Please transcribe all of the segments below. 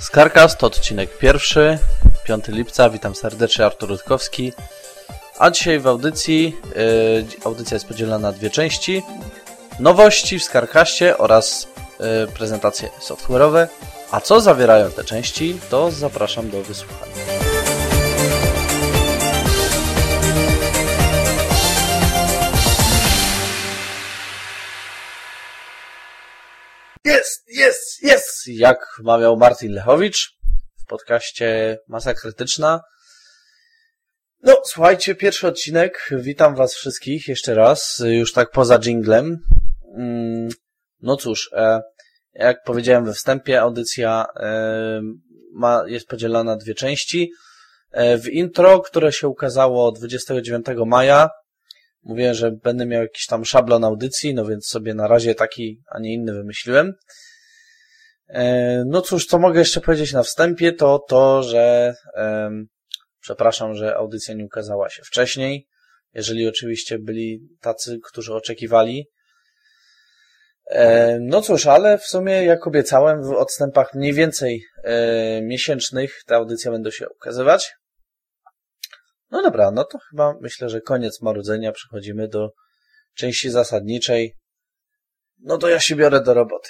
Skarkast, odcinek pierwszy, 5 lipca, witam serdecznie, Artur Rutkowski. A dzisiaj w audycji, audycja jest podzielona na dwie części, nowości w Skarkaście oraz prezentacje software'owe. A co zawierają te części, to zapraszam do wysłuchania. Jest! Jak mawiał Martin Lechowicz w podcaście Masa Krytyczna. No, słuchajcie, pierwszy odcinek. Witam was wszystkich jeszcze raz, już tak poza dżinglem. No cóż, jak powiedziałem we wstępie, audycja jest podzielona na dwie części. W intro, które się ukazało 29 maja, mówiłem, że będę miał jakiś tam szablon audycji, no więc sobie na razie taki, a nie inny wymyśliłem. No cóż, co mogę jeszcze powiedzieć na wstępie, to to, że przepraszam, że audycja nie ukazała się wcześniej, jeżeli oczywiście byli tacy, którzy oczekiwali. No cóż, ale w sumie jak obiecałem, w odstępach mniej więcej miesięcznych te audycje będą się ukazywać. No dobra, no to chyba myślę, że koniec marudzenia, przechodzimy do części zasadniczej. No to ja się biorę do roboty.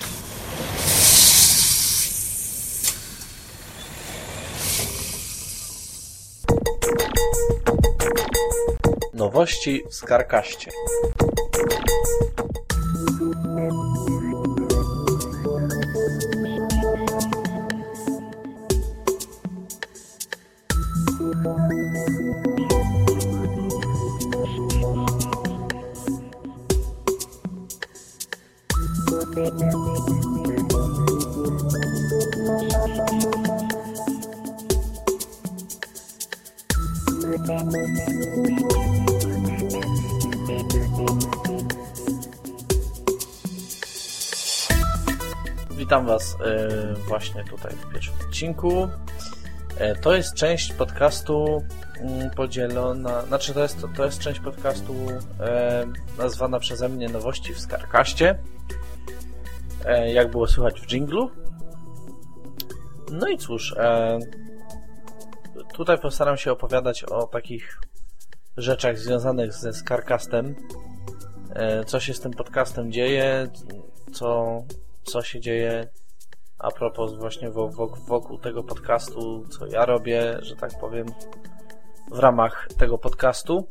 Nowości w Skarkaście. Witam was właśnie tutaj w pierwszym odcinku. To jest część podcastu podzielona, znaczy to jest część podcastu nazwana przeze mnie Nowości w Skarkaście, jak było słychać w dżinglu. No i cóż, tutaj postaram się opowiadać o takich rzeczach związanych ze Skarkastem, co się z tym podcastem dzieje, co się dzieje a propos właśnie wokół tego podcastu, co ja robię, że tak powiem, w ramach tego podcastu.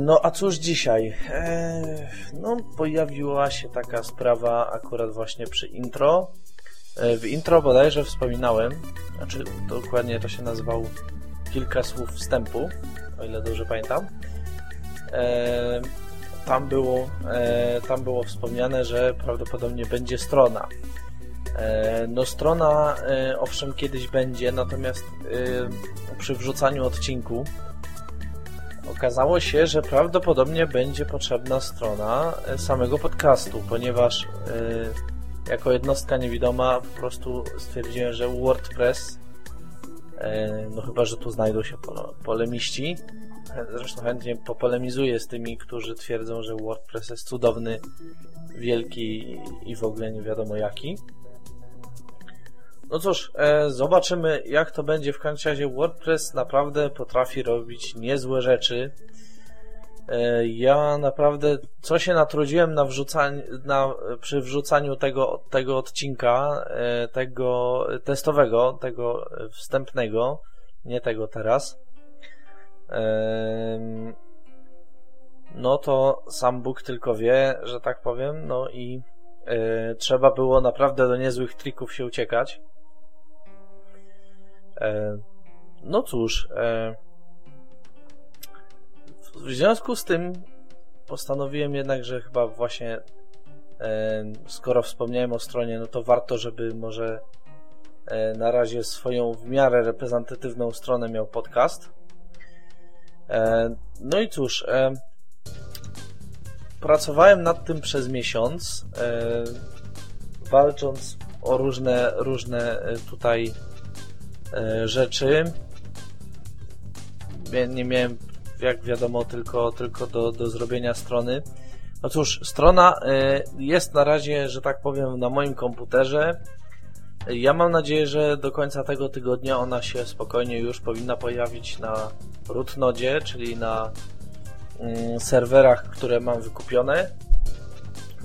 No a cóż dzisiaj? No pojawiła się taka sprawa akurat właśnie przy intro. W intro bodajże wspominałem, znaczy dokładnie to się nazywało Kilka słów wstępu, o ile dobrze pamiętam. Tam było wspomniane, że prawdopodobnie będzie strona. No strona owszem kiedyś będzie, natomiast przy wrzucaniu odcinku okazało się, że prawdopodobnie będzie potrzebna strona samego podcastu, ponieważ jako jednostka niewidoma po prostu stwierdziłem, że WordPress, no chyba, że tu znajdą się polemiści, zresztą chętnie popolemizuję z tymi, którzy twierdzą, że WordPress jest cudowny, wielki i w ogóle nie wiadomo jaki. No cóż, zobaczymy jak to będzie. W każdym razie WordPress naprawdę potrafi robić niezłe rzeczy. Ja naprawdę co się natrudziłem przy wrzucaniu tego odcinka, tego testowego, tego wstępnego, nie tego teraz. No to sam Bóg tylko wie, że tak powiem, no i trzeba było naprawdę do niezłych trików się uciekać. No cóż, w związku z tym postanowiłem jednak, że chyba właśnie skoro wspomniałem o stronie, no to warto, żeby może na razie swoją w miarę reprezentatywną stronę miał podcast. No i cóż, pracowałem nad tym przez miesiąc, walcząc o różne tutaj rzeczy. Nie miałem, jak wiadomo, tylko do zrobienia strony. No cóż, strona jest na razie, że tak powiem, na moim komputerze. Ja mam nadzieję, że do końca tego tygodnia ona się spokojnie już powinna pojawić na rootnodzie, czyli na serwerach, które mam wykupione.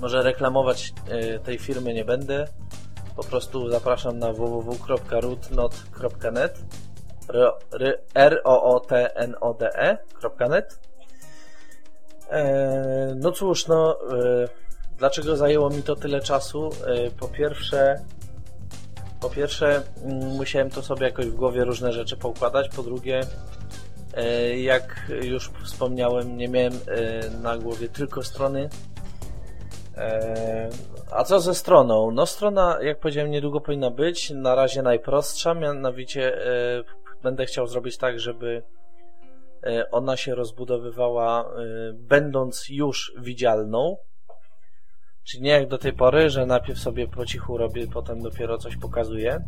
Może reklamować tej firmy nie będę. Po prostu zapraszam na www.rootnode.net rootnode.net. No cóż, no dlaczego zajęło mi to tyle czasu? Po pierwsze musiałem to sobie jakoś w głowie różne rzeczy poukładać, po drugie, jak już wspomniałem, nie miałem na głowie tylko strony. A co ze stroną? No strona, jak powiedziałem, niedługo powinna być, na razie najprostsza, mianowicie będę chciał zrobić tak, żeby ona się rozbudowywała będąc już widzialną. Czyli nie jak do tej pory, że najpierw sobie po cichu robię, potem dopiero coś pokazuję.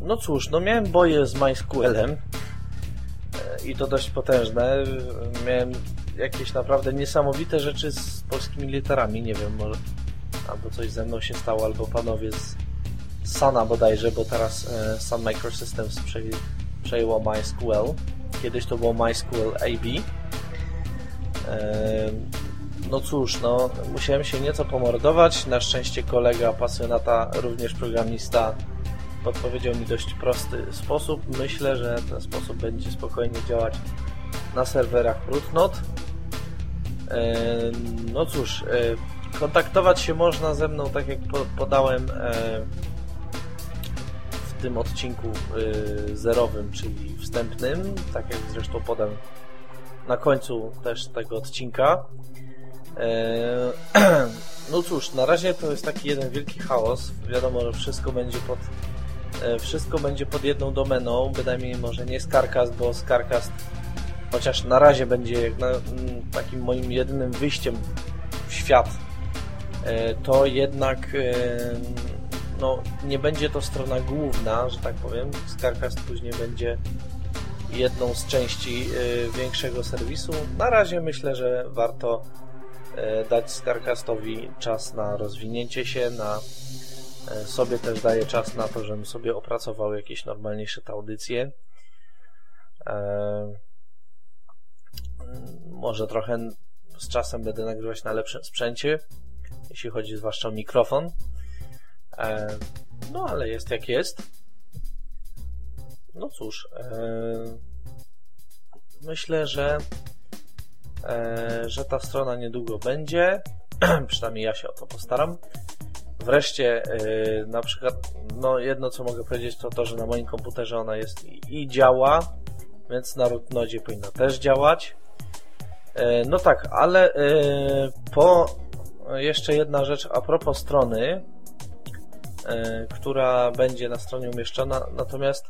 No cóż, no miałem boje z MySQL-em i to dość potężne. Miałem jakieś naprawdę niesamowite rzeczy z polskimi literami. Nie wiem, może albo coś ze mną się stało, albo panowie z Sana bodajże, bo teraz Sun Microsystems przejęło MySQL. Kiedyś to było MySQL AB. No cóż, no musiałem się nieco pomordować. Na szczęście kolega, pasjonata, również programista, podpowiedział mi dość prosty sposób. Myślę, że ten sposób będzie spokojnie działać na serwerach rootnode. No cóż, kontaktować się można ze mną, tak jak podałem w tym odcinku zerowym, czyli wstępnym, tak jak zresztą podam na końcu też tego odcinka. No cóż, na razie to jest taki jeden wielki chaos. Wiadomo, że wszystko będzie pod jedną domeną, bynajmniej może nie Scarcast, bo Scarcast, chociaż na razie będzie takim moim jedynym wyjściem w świat, to jednak no, nie będzie to strona główna, że tak powiem. Scarcast później będzie jedną z części większego serwisu. Na razie myślę, że warto dać Scarcastowi czas na rozwinięcie się, sobie też daję czas na to, żebym sobie opracował jakieś normalniejsze te audycje. Może trochę z czasem będę nagrywać na lepszym sprzęcie, jeśli chodzi zwłaszcza o mikrofon. No ale jest jak jest. No cóż, myślę, że ta strona niedługo będzie, przynajmniej ja się o to postaram. Wreszcie, na przykład, no jedno co mogę powiedzieć, to to, że na moim komputerze ona jest i działa, więc na rootnodzie powinna też działać. No tak, ale jeszcze jedna rzecz a propos strony, która będzie na stronie umieszczona, natomiast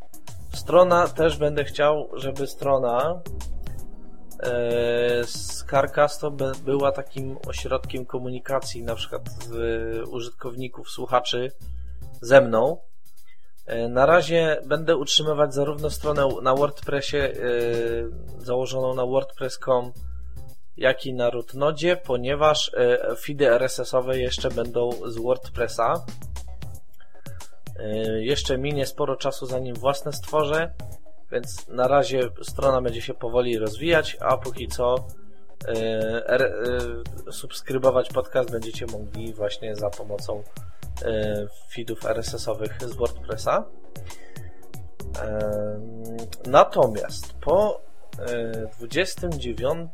strona też będę chciał, żeby strona Scarcast była takim ośrodkiem komunikacji, na przykład z użytkowników, słuchaczy ze mną. Na razie będę utrzymywać zarówno stronę na WordPressie założoną na wordpress.com, jak i na rootnodzie, ponieważ feedy RSS-owe jeszcze będą z WordPressa. Jeszcze minie sporo czasu, zanim własne stworzę, więc na razie strona będzie się powoli rozwijać, a póki co subskrybować podcast będziecie mogli właśnie za pomocą feedów RSS-owych z WordPressa. Natomiast po 29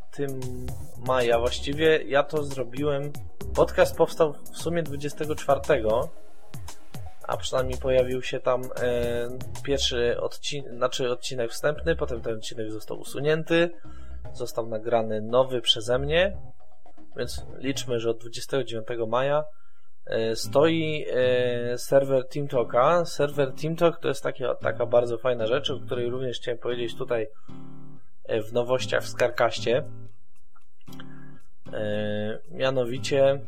maja, właściwie ja to zrobiłem, podcast powstał w sumie 24, a przynajmniej pojawił się tam pierwszy odcinek, znaczy odcinek wstępny, potem ten odcinek został usunięty, został nagrany nowy przeze mnie, więc liczmy, że od 29 maja stoi serwer TeamTalka. Serwer TeamTalk to jest taka bardzo fajna rzecz, o której również chciałem powiedzieć tutaj w nowościach w Scarcaście. Mianowicie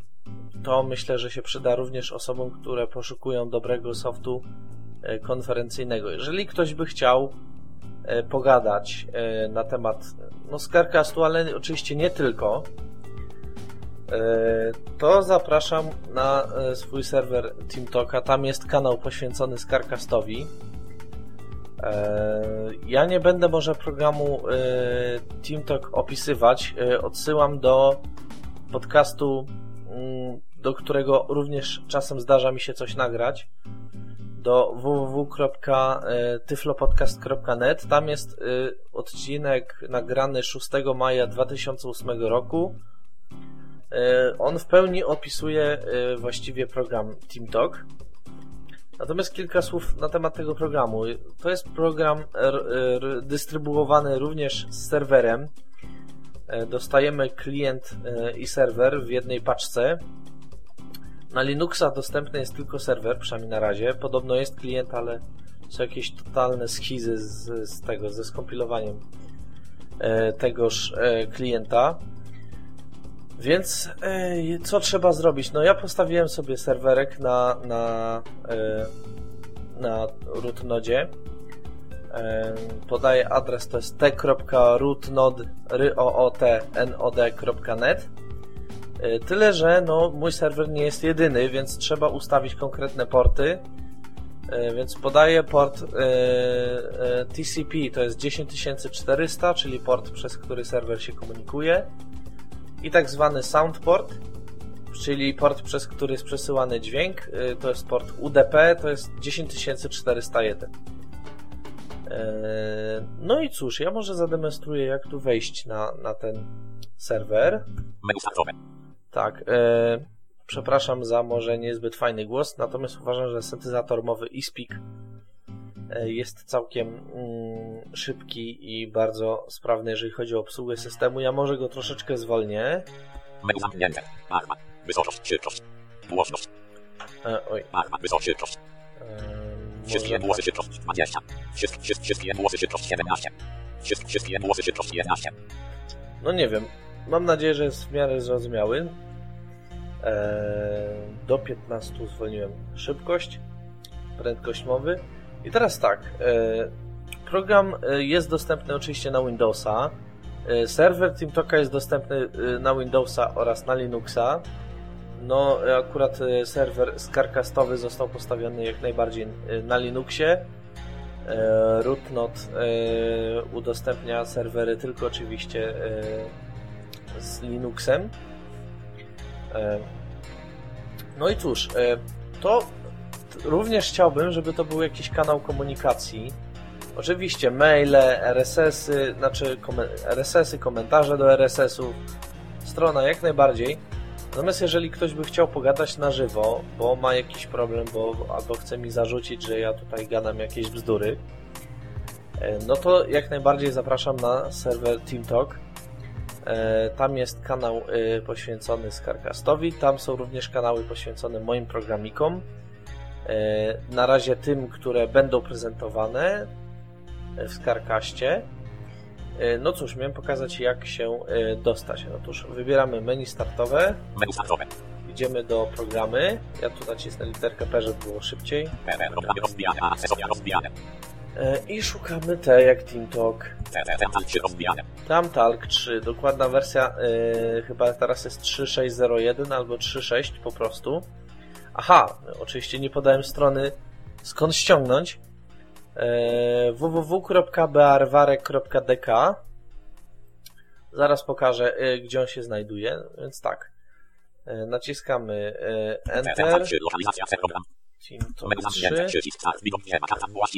To myślę, że się przyda również osobom, które poszukują dobrego softu konferencyjnego. Jeżeli ktoś by chciał pogadać na temat Scarcastu, ale oczywiście nie tylko, to zapraszam na swój serwer TeamTalka. Tam jest kanał poświęcony Scarcastowi. Ja nie będę może programu TeamTalk opisywać. Odsyłam do podcastu, do którego również czasem zdarza mi się coś nagrać, do www.tyflopodcast.net. Tam jest odcinek nagrany 6 maja 2008 roku. On w pełni opisuje właściwie program TeamTalk. Natomiast kilka słów na temat tego programu. To jest program dystrybuowany również z serwerem. Dostajemy klient i serwer w jednej paczce. Na Linuxa dostępny jest tylko serwer, przynajmniej na razie. Podobno jest klient, ale są jakieś totalne schizy ze skompilowaniem tegoż klienta. Więc co trzeba zrobić? Ja postawiłem sobie serwerek na rootnodzie. Podaję adres, to jest t.rootnode.net. Tyle, że mój serwer nie jest jedyny, więc trzeba ustawić konkretne porty. Więc podaję port TCP, to jest 10400, czyli port, przez który serwer się komunikuje, i tak zwany soundport, czyli port, przez który jest przesyłany dźwięk, to jest port UDP, to jest 10401. No i cóż, ja może zademonstruję, jak tu wejść na ten serwer. Tak, przepraszam za może niezbyt fajny głos, natomiast uważam, że syntezator mowy eSpeak jest całkiem szybki i bardzo sprawny, jeżeli chodzi o obsługę systemu. Ja może go troszeczkę zwolnię. Oj. Nie wiem. Mam nadzieję, że jest w miarę zrozumiały. Do 15 zwolniłem szybkość, prędkość mowy. I teraz tak, program jest dostępny oczywiście na Windowsa, serwer TeamTalka jest dostępny na Windowsa oraz na Linuxa. Akurat serwer Scarcastowy został postawiony jak najbardziej na Linuxie. Rootnode udostępnia serwery tylko oczywiście z Linuxem. I cóż, to również chciałbym, żeby to był jakiś kanał komunikacji. Oczywiście maile, RSS-y, komentarze do RSS-ów, strona jak najbardziej. Natomiast jeżeli ktoś by chciał pogadać na żywo, bo ma jakiś problem, albo chce mi zarzucić, że ja tutaj gadam jakieś bzdury, to jak najbardziej zapraszam na serwer TeamTalk. Tam jest kanał poświęcony Scarcastowi, tam są również kanały poświęcone moim programikom. Na razie tym, które będą prezentowane w Scarcaście. Miałem pokazać, jak się dostać. Otóż wybieramy menu startowe. Idziemy do programy. Ja tu nacisnę literkę P, żeby było szybciej. I szukamy T jak TeamTalk. TeamTalk 3. Dokładna wersja chyba teraz jest 3.6.01 albo 3.6 po prostu. Aha, oczywiście nie podałem strony, skąd ściągnąć. www.barwarek.dk. Zaraz pokażę, gdzie on się znajduje. Więc tak, naciskamy Enter.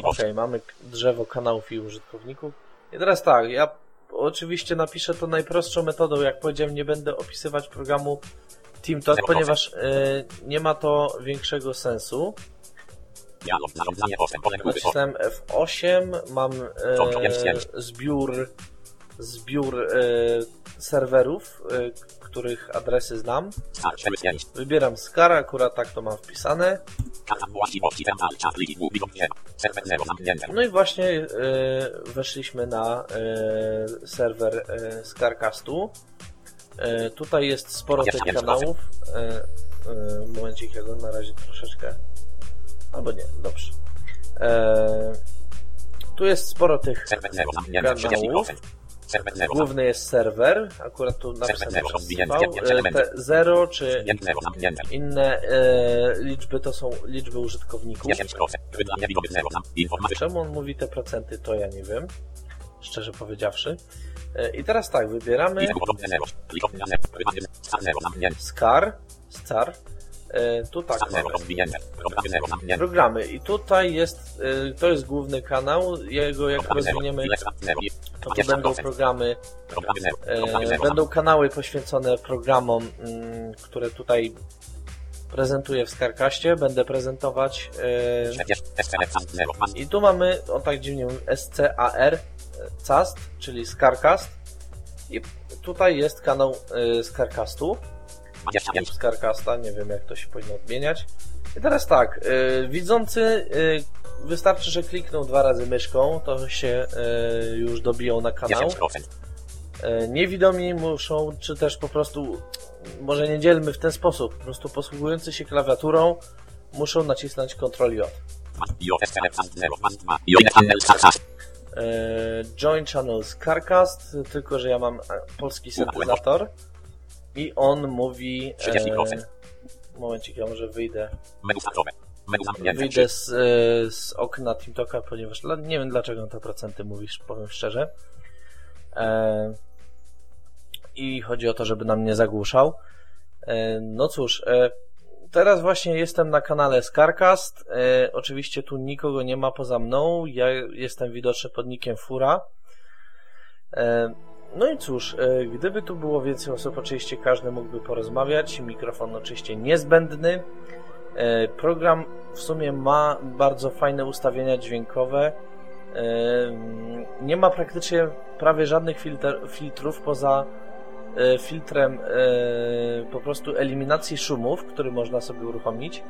Ok, mamy drzewo kanałów i użytkowników. I teraz tak, ja oczywiście napiszę to najprostszą metodą. Jak powiedziałem, nie będę opisywać programu TeamTalk, ponieważ nie ma to większego sensu. Nacisnąłem F8, mam zbiór serwerów, których adresy znam. Wybieram Scar, akurat tak to mam wpisane. I właśnie weszliśmy na serwer Scarcastu. Tutaj jest sporo tych kanałów. Momencik, ja go na razie troszeczkę... Albo nie, dobrze. Tu jest sporo tych kanałów. Główny jest serwer, akurat tu napisane T0 czy inne liczby, to są liczby użytkowników. Czemu on mówi te procenty, to ja nie wiem, szczerze powiedziawszy. I teraz tak, wybieramy SCAR. Tu tak mamy programy i tutaj jest, to jest główny kanał, jego jak rozwiniemy, to będą programy, będą kanały poświęcone programom, które tutaj prezentuję w Scarcaście, będę prezentować i tu mamy, o tak dziwnie, SCAR, CAST, czyli Scarcast i tutaj jest kanał Scarcastu. Scarcasta, nie wiem jak to się powinno odmieniać. I teraz tak, widzący wystarczy, że klikną 2 razy myszką, to się już dobiją na kanał. Niewidomi muszą, czy też po prostu, może nie dzielmy w ten sposób, po prostu posługujący się klawiaturą muszą nacisnąć Ctrl J. Join Channel Scarcast, tylko że ja mam polski syntezator. I on mówi... Momencik, ja może wyjdę z okna TeamTalka, ponieważ nie wiem dlaczego te procenty mówisz, powiem szczerze. I chodzi o to, żeby nam nie zagłuszał. No cóż, teraz właśnie jestem na kanale Scarcast. Oczywiście tu nikogo nie ma poza mną. Ja jestem widoczny pod nickiem Fura. No i cóż, gdyby tu było więcej osób, oczywiście każdy mógłby porozmawiać, mikrofon oczywiście niezbędny. Program w sumie ma bardzo fajne ustawienia dźwiękowe. Nie ma praktycznie prawie żadnych filtrów poza filtrem po prostu eliminacji szumów, który można sobie uruchomić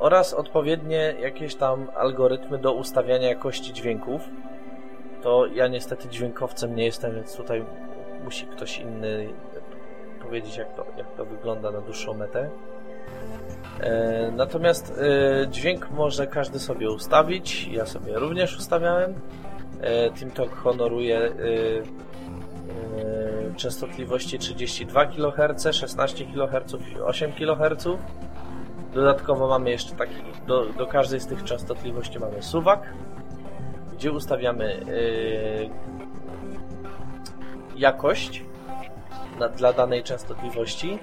oraz odpowiednie jakieś tam algorytmy do ustawiania jakości dźwięków. To ja niestety dźwiękowcem nie jestem, więc tutaj musi ktoś inny powiedzieć, jak to wygląda na dłuższą metę. Natomiast dźwięk może każdy sobie ustawić, ja sobie również ustawiałem. TeamTalk honoruje częstotliwości 32 kHz, 16 kHz i 8 kHz. Dodatkowo mamy jeszcze taki, do każdej z tych częstotliwości mamy suwak, gdzie ustawiamy jakość dla danej częstotliwości.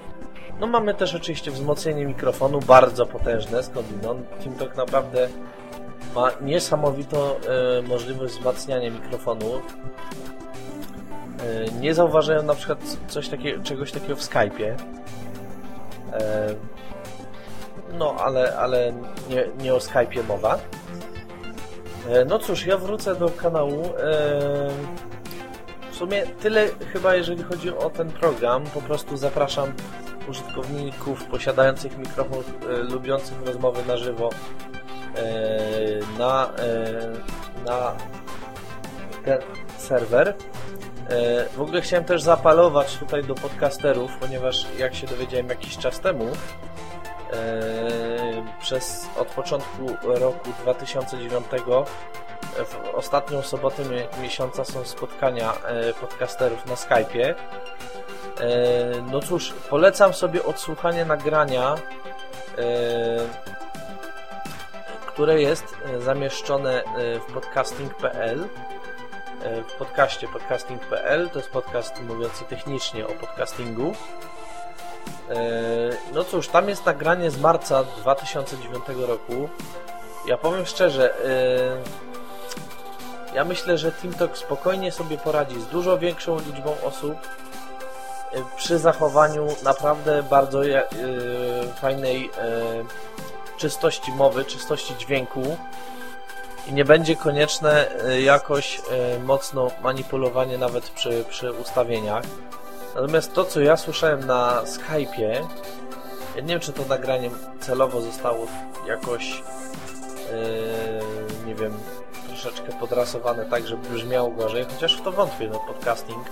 No mamy też oczywiście wzmocnienie mikrofonu, bardzo potężne, skądinąd. TeamTalk naprawdę ma niesamowitą możliwość wzmacniania mikrofonu. Nie zauważyłem na przykład czegoś takiego w Skype'ie. No ale nie o Skype'ie mowa. No cóż, ja wrócę do kanału. W sumie tyle chyba, jeżeli chodzi o ten program. Po prostu zapraszam użytkowników posiadających mikrofon, lubiących rozmowy na żywo na ten serwer. W ogóle chciałem też zaapelować tutaj do podcasterów, ponieważ jak się dowiedziałem jakiś czas temu, od początku roku 2009 w ostatnią sobotę miesiąca są spotkania podcasterów na Skype'ie. No cóż, polecam sobie odsłuchanie nagrania, które jest zamieszczone w podcasting.pl, w podcaście podcasting.pl, to jest podcast mówiący technicznie o podcastingu. No cóż, tam jest nagranie z marca 2009 roku. Ja powiem szczerze, ja myślę, że TeamTalk spokojnie sobie poradzi z dużo większą liczbą osób przy zachowaniu naprawdę bardzo fajnej czystości mowy, czystości dźwięku i nie będzie konieczne jakoś mocno manipulowanie nawet przy ustawieniach. Natomiast to, co ja słyszałem na Skype'ie, ja nie wiem, czy to nagranie celowo zostało jakoś, nie wiem, troszeczkę podrasowane tak, żeby brzmiało gorzej, chociaż w to wątpię, no podcasting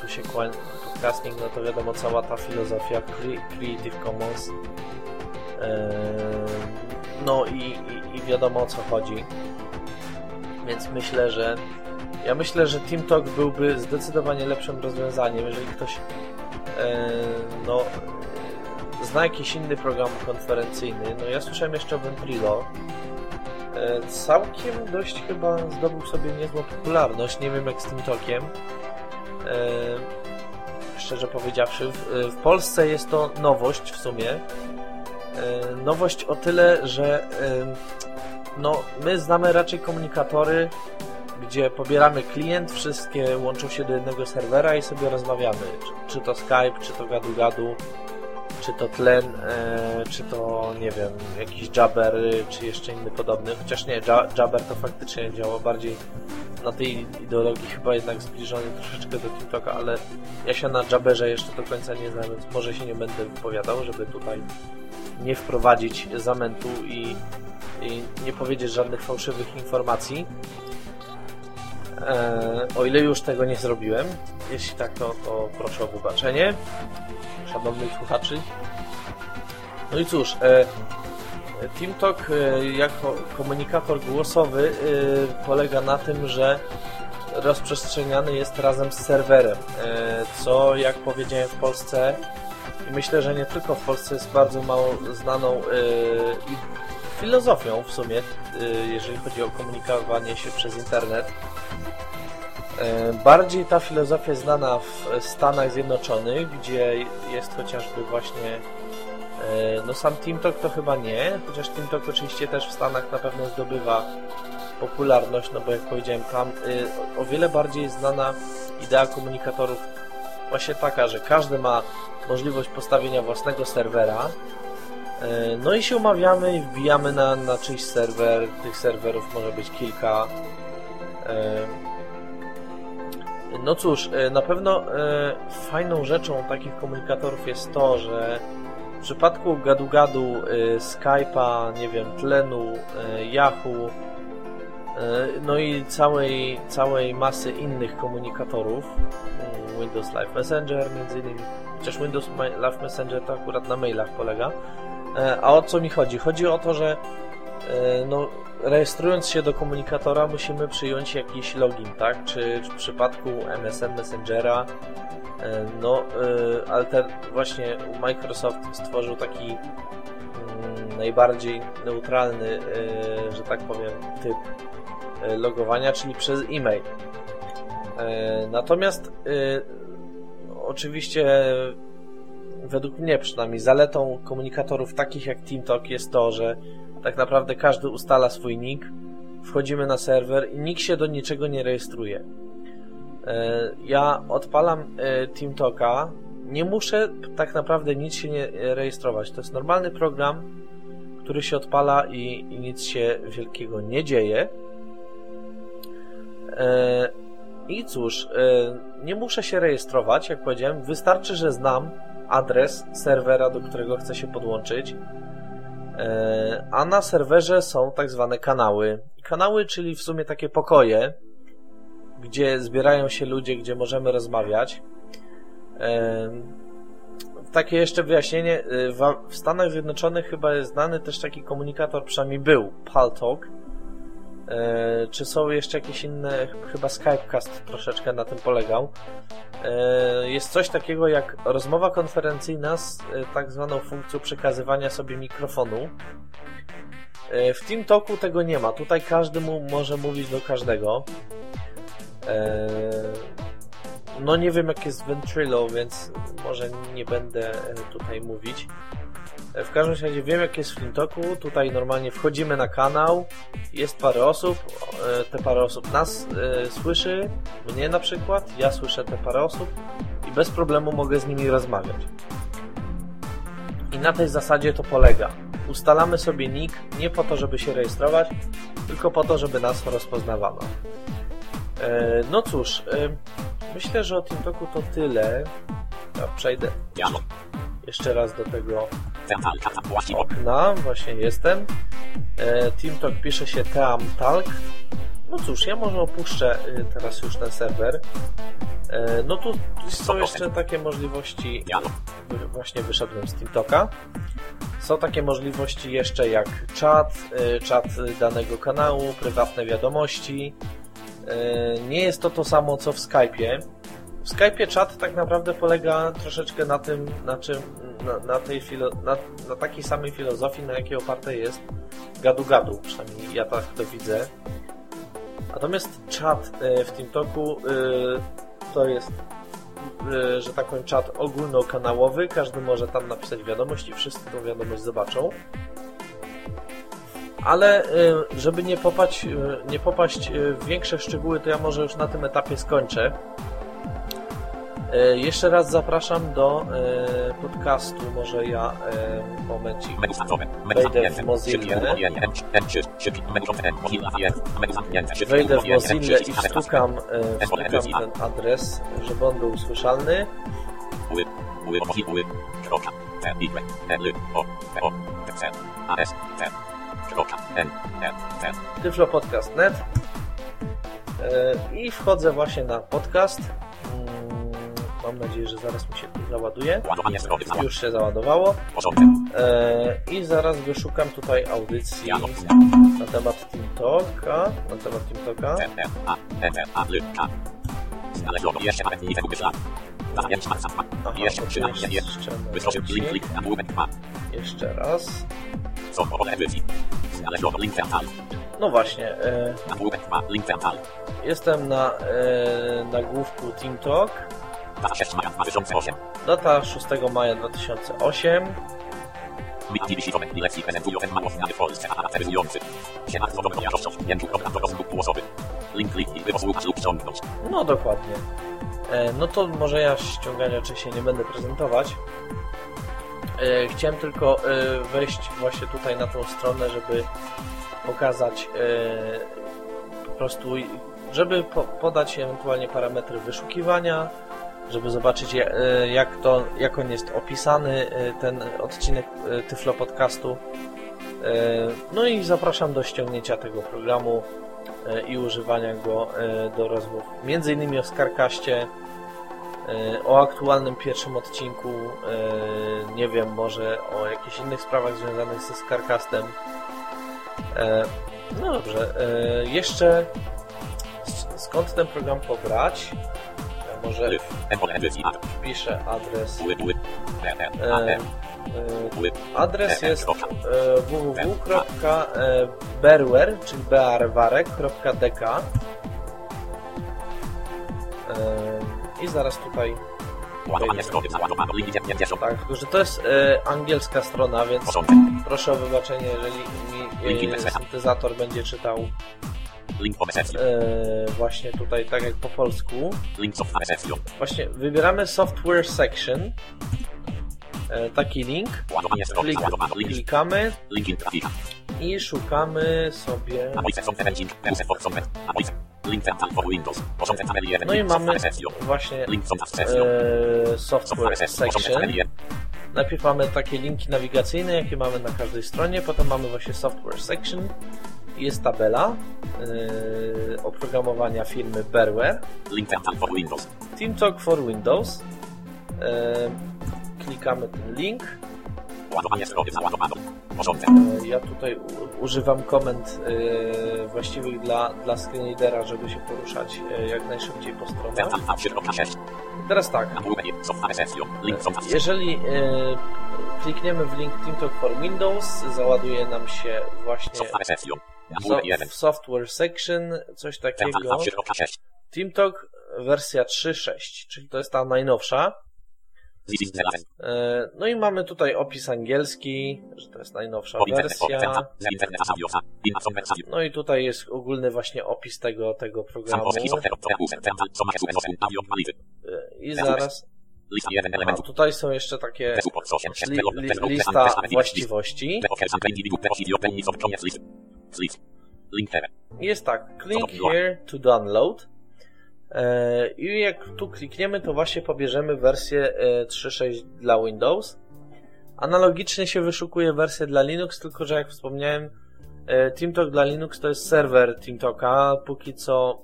Tu się kłania podcasting, no to wiadomo, cała ta filozofia Creative Commons, no i wiadomo, o co chodzi. Więc myślę, że Team Talk byłby zdecydowanie lepszym rozwiązaniem, jeżeli ktoś zna jakiś inny program konferencyjny. No ja słyszałem jeszcze o Ventrilo. Całkiem dość chyba zdobył sobie niezłą popularność. Nie wiem jak z Team Talkiem. Szczerze powiedziawszy, w Polsce jest to nowość w sumie. Nowość o tyle, że my znamy raczej komunikatory, gdzie pobieramy klient, wszystkie łączą się do jednego serwera i sobie rozmawiamy. Czy to Skype, czy to gadu-gadu, czy to Tlen, czy to, nie wiem, jakiś Jabber, czy jeszcze inny podobny. Chociaż nie, Jabber to faktycznie działa bardziej na tej ideologii chyba jednak zbliżonej troszeczkę do TikToka, ale ja się na Jabberze jeszcze do końca nie znam, więc może się nie będę wypowiadał, żeby tutaj nie wprowadzić zamętu i nie powiedzieć żadnych fałszywych informacji. O ile już tego nie zrobiłem, jeśli tak, to proszę o wybaczenie szanownych słuchaczy. No i cóż, Team Talk jako komunikator głosowy polega na tym, że rozprzestrzeniany jest razem z serwerem, co jak powiedziałem w Polsce, i myślę, że nie tylko w Polsce, jest bardzo mało znaną filozofią w sumie, jeżeli chodzi o komunikowanie się przez internet. Bardziej ta filozofia znana w Stanach Zjednoczonych, gdzie jest chociażby właśnie sam Team Talk to chyba nie, chociaż Team Talk oczywiście też w Stanach na pewno zdobywa popularność, no bo jak powiedziałem, tam o wiele bardziej znana idea komunikatorów właśnie taka, że każdy ma możliwość postawienia własnego serwera, no i się umawiamy i wbijamy na czyjś serwer. Tych serwerów może być kilka. No cóż, na pewno fajną rzeczą takich komunikatorów jest to, że w przypadku gadu-gadu, Skype'a, nie wiem, Tlenu, Yahoo, no i całej masy innych komunikatorów, Windows Live Messenger między innymi, chociaż Windows Live Messenger to akurat na mailach polega. A o co mi chodzi? Chodzi o to, że rejestrując się do komunikatora musimy przyjąć jakiś login, tak? Czy w przypadku MSN Messengera, właśnie Microsoft stworzył taki najbardziej neutralny, że tak powiem, typ logowania, czyli przez e-mail. Natomiast oczywiście według mnie przynajmniej zaletą komunikatorów takich jak Team Talk jest to, że tak naprawdę każdy ustala swój nick, wchodzimy na serwer i nikt się do niczego nie rejestruje. Ja odpalam Team Talka, nie muszę tak naprawdę nic się nie rejestrować. To jest normalny program, który się odpala i nic się wielkiego nie dzieje. I cóż, nie muszę się rejestrować, jak powiedziałem, wystarczy, że znam adres serwera, do którego chcę się podłączyć. A na serwerze są tak zwane kanały. Kanały, czyli w sumie takie pokoje, gdzie zbierają się ludzie, gdzie możemy rozmawiać. Takie jeszcze wyjaśnienie. W Stanach Zjednoczonych chyba jest znany też taki komunikator, przynajmniej był, Paltalk. Czy są jeszcze jakieś inne? Chyba Skypecast troszeczkę na tym polegał. Jest coś takiego jak rozmowa konferencyjna z tak zwaną funkcją przekazywania sobie mikrofonu. W Team Talku tego nie ma. Tutaj każdy może mówić do każdego. No nie wiem jak jest Ventrilo, więc może nie będę tutaj mówić. W każdym razie wiem jak jest w Team Talku. Tutaj normalnie wchodzimy na kanał, jest parę osób, te parę osób nas słyszy, mnie na przykład, ja słyszę te parę osób i bez problemu mogę z nimi rozmawiać. I na tej zasadzie to polega. Ustalamy sobie nick nie po to, żeby się rejestrować, tylko po to, żeby nas rozpoznawano. No cóż, myślę, że o Team Talku to tyle. Ja przejdę jeszcze raz do tego okna. Właśnie jestem. Team Talk pisze się Team Talk. No cóż, ja może opuszczę teraz już ten serwer. No tu są jeszcze takie możliwości, właśnie wyszedłem z TikToka, są takie możliwości jeszcze jak czat danego kanału, prywatne wiadomości. Nie jest to samo co w Skype'ie. W Skype'ie czat tak naprawdę polega troszeczkę na tym, na czym, na takiej samej filozofii, na jakiej oparte jest gadu-gadu, przynajmniej ja tak to widzę. Natomiast czat w TeamTalku to jest, że tak powiem, czat ogólnokanałowy. Każdy może tam napisać wiadomość i wszyscy tą wiadomość zobaczą. Ale żeby nie popaść w większe szczegóły, to ja może już na tym etapie skończę. Jeszcze raz zapraszam do podcastu, może ja momencik wejdę w Mozillę i wstukam ten adres, żeby on był usłyszalny. tyflopodcast.net i wchodzę właśnie na podcast. Mam nadzieję, że zaraz mi się tu załaduje. Już się załadowało. I zaraz wyszukam tutaj audycji na temat TeamTalka. Aha, jeszcze raz. No właśnie. Jestem na nagłówku TeamTalk. Data 6 maja 2008. Data 6 maja 2008. No dokładnie. No to może ja ściągania oczywiście nie będę prezentować. Chciałem tylko wejść właśnie tutaj na tą stronę, żeby pokazać po prostu, żeby podać ewentualnie parametry wyszukiwania, żeby zobaczyć jak on jest opisany, ten odcinek Tyflo Podcastu. No i zapraszam do ściągnięcia tego programu i używania go do rozmów m.in. o Scarcaście, o aktualnym pierwszym odcinku, nie wiem, może o jakichś innych sprawach związanych ze Scarcastem. No dobrze, jeszcze skąd ten program pobrać? Może wpiszę adres. Adres jest www.berwer, czyli barwarek.dk i zaraz tutaj tak, tylko że to jest angielska strona, więc proszę o wybaczenie, jeżeli mi syntezator będzie czytał właśnie tutaj, tak jak po polsku. Właśnie wybieramy Software Section. Taki link. Klikamy i szukamy sobie. No i mamy właśnie Software Section. Najpierw mamy takie linki nawigacyjne, jakie mamy na każdej stronie. Potem mamy właśnie Software Section. Jest tabela oprogramowania firmy Berware. TeamTalk for Windows. Klikamy ten link. Ja tutaj używam komend właściwych dla screenreadera, żeby się poruszać jak najszybciej po stronie. Teraz tak. Jeżeli klikniemy w link TeamTalk for Windows, załaduje nam się właśnie w Software Section coś takiego. TeamTalk wersja 3.6, czyli to jest ta najnowsza. No i mamy tutaj opis angielski, że to jest najnowsza wersja. No i tutaj jest ogólny właśnie opis tego programu. I zaraz... A tutaj są jeszcze takie lista właściwości. Jest tak, click here to download. I jak tu klikniemy, to właśnie pobierzemy wersję 3.6 dla Windows. Analogicznie się wyszukuje wersję dla Linux, tylko że jak wspomniałem, TeamTalk dla Linux to jest serwer TeamTalka. Póki co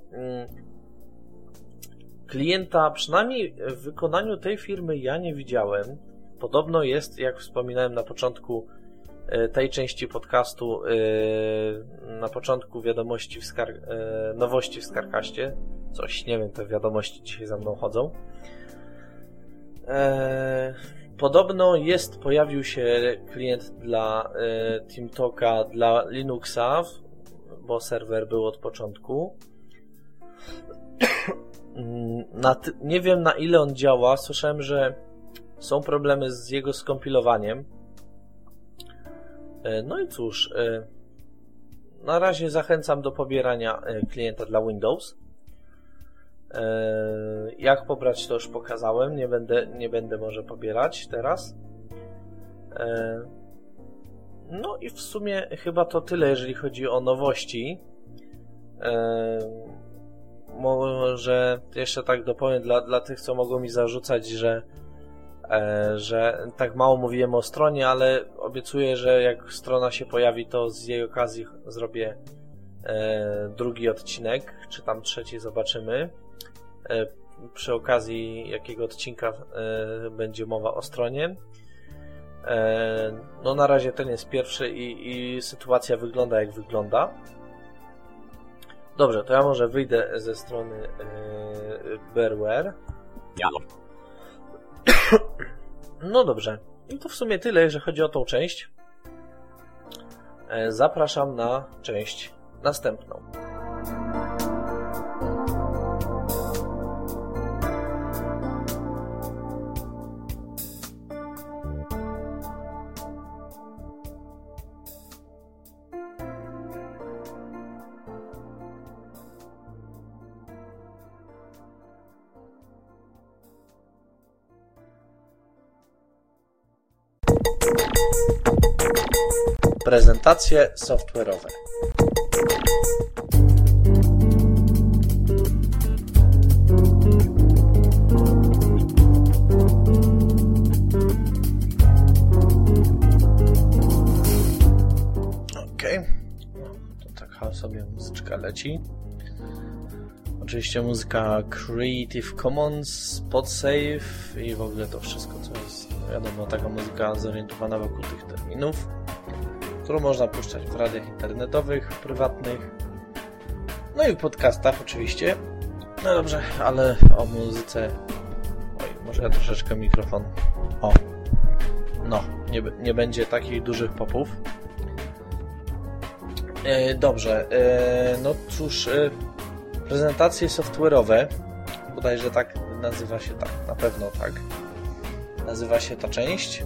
klienta, przynajmniej w wykonaniu tej firmy, ja nie widziałem. Podobno jest, jak wspominałem na początku tej części podcastu, na początku wiadomości nowości w Skarkaście. Coś, nie wiem, te wiadomości dzisiaj za mną chodzą. Podobno jest, pojawił się klient dla TeamTalka, dla Linuxa, bo serwer był od początku. Nie wiem, na ile on działa. Słyszałem, że są problemy z jego skompilowaniem. No i cóż, na razie zachęcam do pobierania klienta dla Windows. Jak pobrać, to już pokazałem, nie będę może pobierać teraz. No i w sumie chyba to tyle, jeżeli chodzi o nowości. Może jeszcze tak dopowiem dla tych, co mogą mi zarzucać, że tak mało mówiłem o stronie, ale obiecuję, że jak strona się pojawi, to z jej okazji zrobię drugi odcinek, czy tam trzeci, zobaczymy. Przy okazji jakiego odcinka będzie mowa o stronie. No na razie ten jest pierwszy i sytuacja wygląda jak wygląda. Dobrze, to ja może wyjdę ze strony Bearware. No dobrze. I to w sumie tyle, jeżeli chodzi o tą część. Zapraszam na część następną. Prezentacje software'owe. Okej. To taka sobie muzyczka leci. Oczywiście muzyka Creative Commons, Podsave i w ogóle to wszystko, co jest, wiadomo, taka muzyka zorientowana wokół tych terminów, którą można puszczać w radiach internetowych, prywatnych, no i w podcastach oczywiście. No dobrze, ale o muzyce... Oj, może ja troszeczkę mikrofon... O! No, nie będzie takich dużych popów. Dobrze, no cóż... Prezentacje software'owe, bodajże tak nazywa się, tak, na pewno tak nazywa się ta część.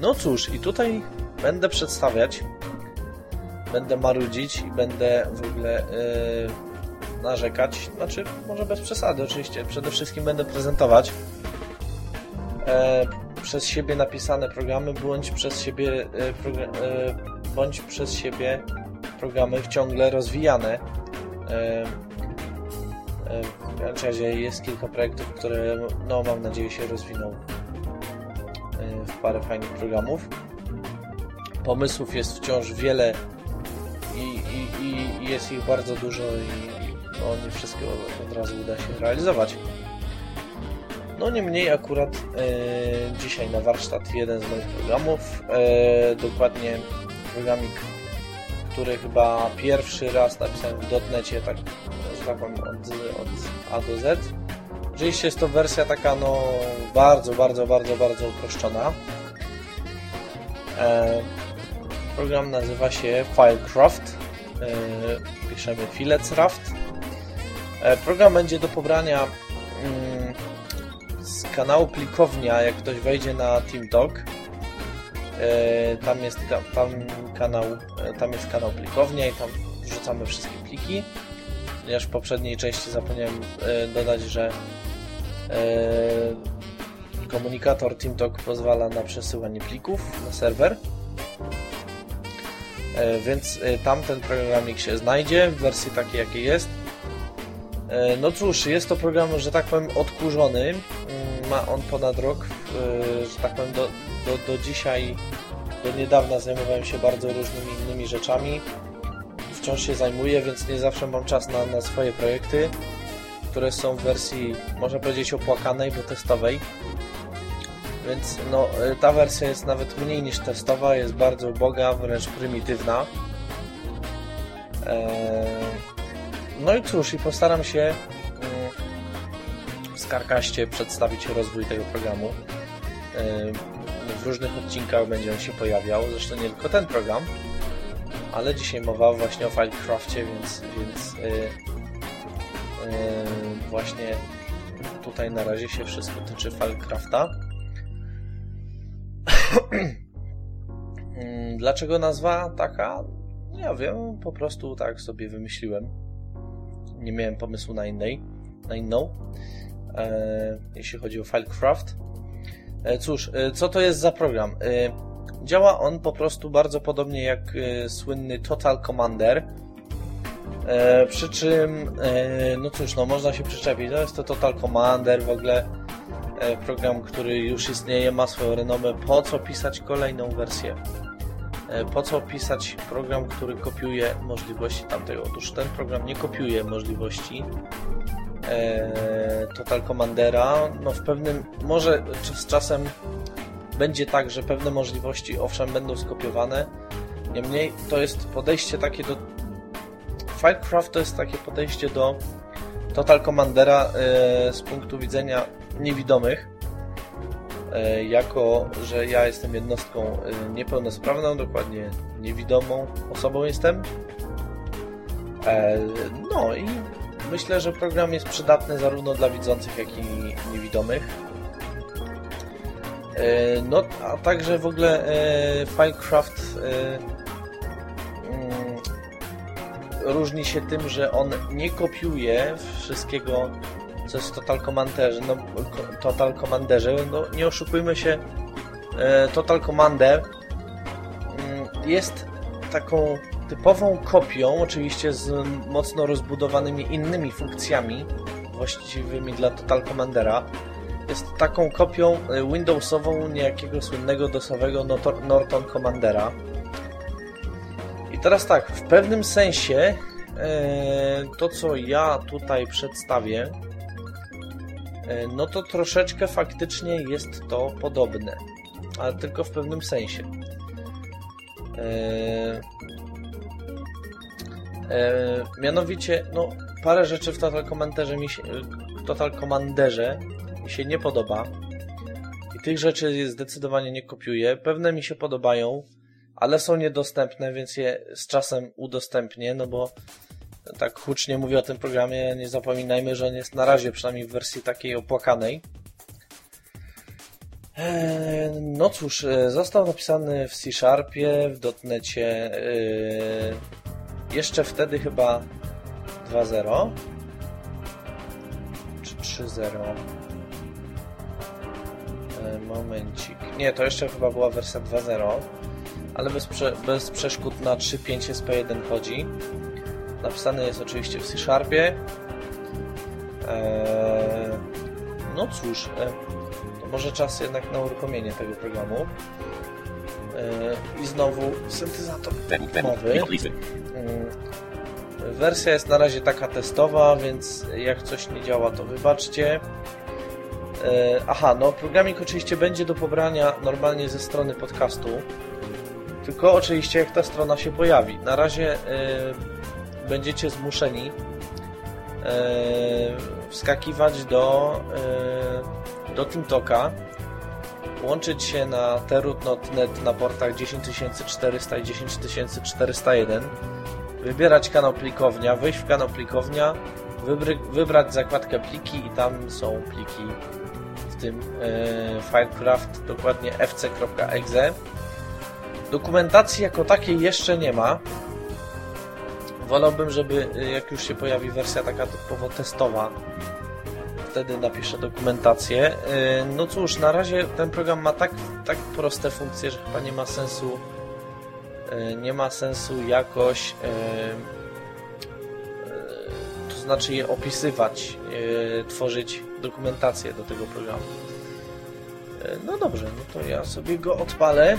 No cóż, i tutaj będę przedstawiać, będę marudzić i będę w ogóle narzekać, znaczy może bez przesady oczywiście, przede wszystkim będę prezentować przez siebie napisane programy, bądź przez siebie programy ciągle rozwijane. W każdym razie jest kilka projektów, które, no, mam nadzieję, się rozwiną w parę fajnych programów. Pomysłów jest wciąż wiele i jest ich bardzo dużo i no, nie wszystkie od razu uda się realizować. No niemniej akurat dzisiaj na warsztat jeden z moich programów, dokładnie programik, który chyba pierwszy raz napisałem w dotnecie, tak, że tak powiem, od A do Z. Oczywiście jest to wersja taka, no, bardzo uproszczona. Program nazywa się Filecraft, piszemy Filecraft. Program będzie do pobrania z kanału Plikownia, jak ktoś wejdzie na TeamTalk. Tam jest kanał Plikownia i tam wrzucamy wszystkie pliki, ponieważ w poprzedniej części zapomniałem dodać, że komunikator TeamTalk pozwala na przesyłanie plików na serwer, więc tamten programik się znajdzie w wersji takiej, jakiej jest. No cóż, jest to program, że tak powiem, odkurzony, ma on ponad rok, że tak powiem, do dzisiaj, do niedawna zajmowałem się bardzo różnymi innymi rzeczami. wciąż się zajmuję, więc nie zawsze mam czas na swoje projekty, które są w wersji, można powiedzieć, opłakanej, bo testowej. Więc no, ta wersja jest nawet mniej niż testowa, jest bardzo uboga, wręcz prymitywna. No i cóż, i postaram się w Scarcaście przedstawić rozwój tego programu. W różnych odcinkach będzie on się pojawiał, zresztą nie tylko ten program, ale dzisiaj mowa właśnie o Filecrafcie, więc właśnie tutaj na razie się wszystko tyczy Filecrafta. Dlaczego nazwa taka? Ja wiem, po prostu tak sobie wymyśliłem. Nie miałem pomysłu na inną, jeśli chodzi o Filecraft. Cóż, co to jest za program? Działa on po prostu bardzo podobnie jak słynny Total Commander. Przy czym, no cóż, no można się przyczepić. To jest to Total Commander, w ogóle program, który już istnieje, ma swoją renomę. Po co pisać kolejną wersję? Po co pisać program, który kopiuje możliwości tamtego? Otóż ten program nie kopiuje możliwości Total Commandera. No w pewnym, może czy z czasem będzie tak, że pewne możliwości owszem będą skopiowane. Niemniej to jest podejście takie do Filecraft, to jest takie podejście do Total Commandera z punktu widzenia niewidomych. Jako że ja jestem jednostką niepełnosprawną, dokładnie niewidomą osobą jestem. No i myślę, że program jest przydatny zarówno dla widzących, jak i niewidomych. No, a także w ogóle Filecraft różni się tym, że on nie kopiuje wszystkiego, co jest w Total Commanderze. No, no nie oszukujmy się, Total Commander jest taką typową kopią, oczywiście z mocno rozbudowanymi innymi funkcjami właściwymi dla Total Commandera. Jest taką kopią Windowsową niejakiego słynnego DOSowego Norton Commandera. I teraz tak, w pewnym sensie to, co ja tutaj przedstawię, no to troszeczkę faktycznie jest to podobne, ale tylko w pewnym sensie. Mianowicie, no parę rzeczy w Total Commanderze mi się nie podoba i tych rzeczy zdecydowanie nie kopiuję. Pewne mi się podobają, ale są niedostępne, więc je z czasem udostępnię, no bo tak hucznie mówię o tym programie, nie zapominajmy, że on jest na razie przynajmniej w wersji takiej opłakanej. No cóż, został napisany w C-Sharpie, w .NET-cie, jeszcze wtedy chyba 2.0 czy 3.0. Momencik. Nie, to jeszcze chyba była wersja 2.0, ale bez przeszkód na 3.5 SP1 chodzi. Napisany jest oczywiście w C-Sharpie. No cóż, to może czas jednak na uruchomienie tego programu. I znowu syntezator mowy. Wersja jest na razie taka testowa, więc jak coś nie działa, to wybaczcie. Aha, no programik oczywiście będzie do pobrania normalnie ze strony podcastu. Tylko oczywiście jak ta strona się pojawi. Na razie będziecie zmuszeni wskakiwać do TeamTalka, łączyć się na terut.net na portach 10400 i 10401, wybierać kanał Plikownia, wejść w kanał Plikownia, wybrać zakładkę Pliki i tam są pliki, w tym Filecraft, dokładnie fc.exe. Dokumentacji jako takiej jeszcze nie ma. Wolałbym, żeby jak już się pojawi wersja taka typowo testowa, wtedy napiszę dokumentację. No cóż, na razie ten program ma tak proste funkcje, że chyba nie ma sensu jakoś, to znaczy je opisywać, tworzyć dokumentację do tego programu. No dobrze, no to ja sobie go odpalę.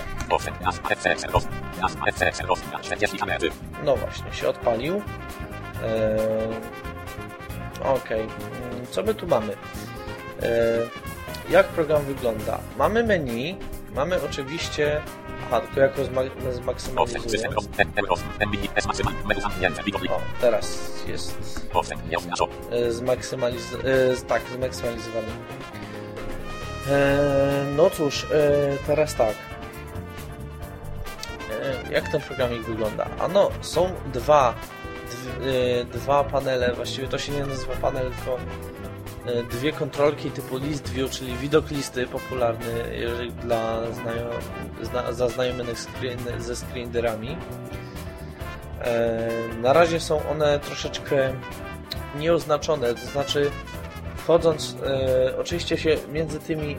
No właśnie, się odpalił. Okej, co my tu mamy? Jak program wygląda? Mamy menu, mamy oczywiście... Aha, tylko jak zmaksymalizuję. O, teraz jest zmaksymalizowany. No cóż, teraz tak. Jak ten programik wygląda? Ano, są dwa panele, właściwie to się nie nazywa panel, tylko dwie kontrolki typu list view, czyli widok listy, popularny jeżeli dla zaznajomych ze screenreaderami. Na razie są one troszeczkę nieoznaczone, to znaczy wchodząc, oczywiście się między tymi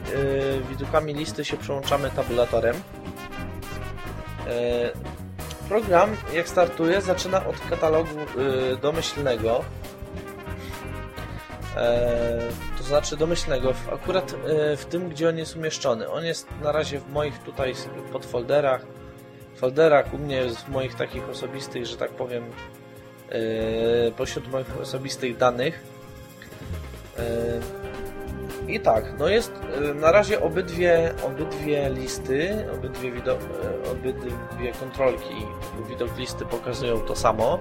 widokami listy się przełączamy tabulatorem. Program jak startuje zaczyna od katalogu domyślnego. To znaczy domyślnego, akurat w tym, gdzie on jest umieszczony. On jest na razie w moich tutaj podfolderach, folderach u mnie jest w moich takich osobistych, że tak powiem, pośród moich osobistych danych. I tak, no jest na razie obydwie listy, obydwie kontrolki, widok listy pokazują to samo.